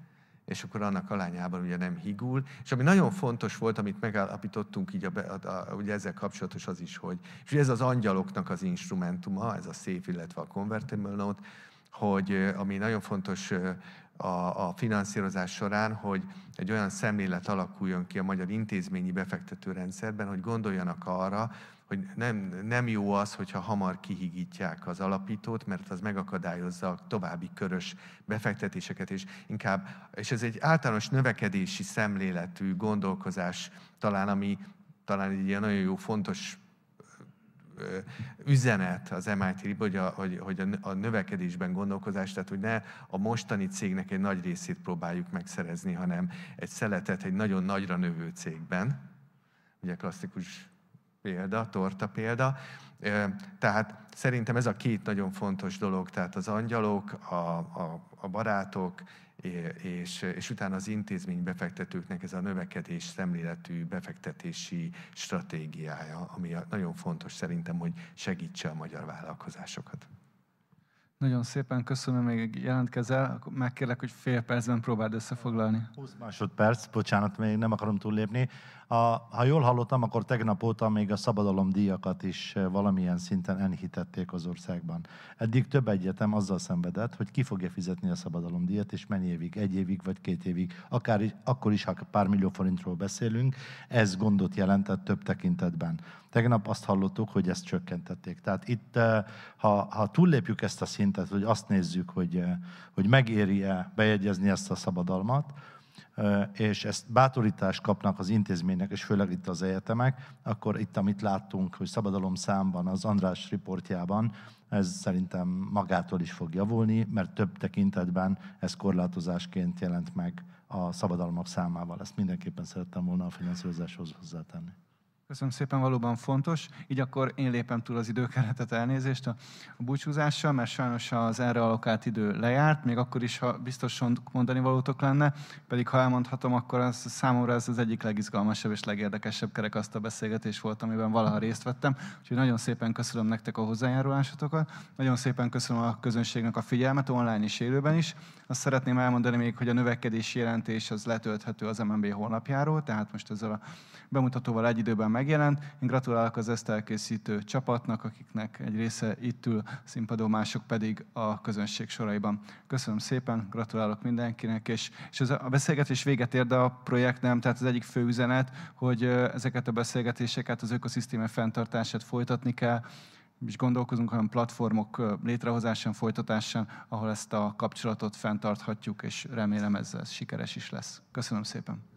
és akkor annak alányában ugye nem higul. És ami nagyon fontos volt, amit megállapítottunk így a, a, a, ugye ezzel kapcsolatos az is, hogy és ez az angyaloknak az instrumentuma, ez a safe, illetve a convertible note, hogy ami nagyon fontos a finanszírozás során, hogy egy olyan szemlélet alakuljon ki a magyar intézményi befektetőrendszerben, hogy gondoljanak arra, hogy nem, nem jó az, hogyha hamar kihigítják az alapítót, mert az megakadályozza a további körös befektetéseket, és inkább, és ez egy általános növekedési szemléletű gondolkozás talán, ami talán egy ilyen nagyon jó, fontos üzenet az em i té, hogy a, hogy, hogy a növekedésben gondolkozás, tehát hogy ne a mostani cégnek egy nagy részét próbáljuk megszerezni, hanem egy szeletet egy nagyon nagyra növő cégben, ugye klasszikus példa, torta példa. Tehát szerintem ez a két nagyon fontos dolog, tehát az angyalok, a, a, a barátok, és, és utána az intézmény befektetőknek ez a növekedés szemléletű befektetési stratégiája, ami nagyon fontos szerintem, hogy segítse a magyar vállalkozásokat. Nagyon szépen köszönöm, még jelentkezel, megkérlek, hogy fél percben próbáld összefoglalni. húsz másodperc, bocsánat, még nem akarom túllépni. A, ha jól hallottam, akkor tegnap óta még a szabadalomdíjakat is valamilyen szinten enyhítették az országban. Eddig több egyetem azzal szenvedett, hogy ki fogja fizetni a szabadalomdíjat, és mennyi évig, egy évig vagy két évig, akár akkor is, ha pár millió forintról beszélünk, ez gondot jelentett több tekintetben. Tegnap azt hallottuk, hogy ezt csökkentették. Tehát itt, ha, ha túllépjük ezt a szintet, hogy azt nézzük, hogy, hogy megéri-e bejegyezni ezt a szabadalmat, és ezt bátorítást kapnak az intézmények, és főleg itt az egyetemek, akkor itt, amit láttunk, hogy szabadalom számban, az András riportjában, ez szerintem magától is fog javulni, mert több tekintetben ez korlátozásként jelent meg a szabadalmak számával. Ezt mindenképpen szerettem volna a finanszírozáshoz hozzátenni. Köszönöm szépen, valóban fontos. Így akkor én lépem túl az időkeretet, elnézést a búcsúzással, mert sajnos az erre allokált idő lejárt, még akkor is, ha biztosan mondani valótok lenne, pedig ha elmondhatom, akkor az, számomra ez az egyik legizgalmasabb és legérdekesebb kerekasztal beszélgetés volt, amiben valaha részt vettem. Úgyhogy nagyon szépen köszönöm nektek a hozzájárulásotokat, nagyon szépen köszönöm a közönségnek a figyelmet, online és élőben is. Azt szeretném elmondani még, hogy a növekedési jelentés az letölthető az em en bé honlapjáról, tehát most ezzel a bemutatóval egy időben megjelent. Én gratulálok az ezt elkészítő csapatnak, akiknek egy része itt ül színpadon, mások pedig a közönség soraiban. Köszönöm szépen, gratulálok mindenkinek, és, és ez a beszélgetés véget ér, de a projekt nem, tehát az egyik fő üzenet, hogy ezeket a beszélgetéseket, az ökoszisztéma fenntartását folytatni kell, és gondolkozunk olyan platformok létrehozásán, folytatásán, ahol ezt a kapcsolatot fenntarthatjuk, és remélem ez, ez sikeres is lesz. Köszönöm szépen!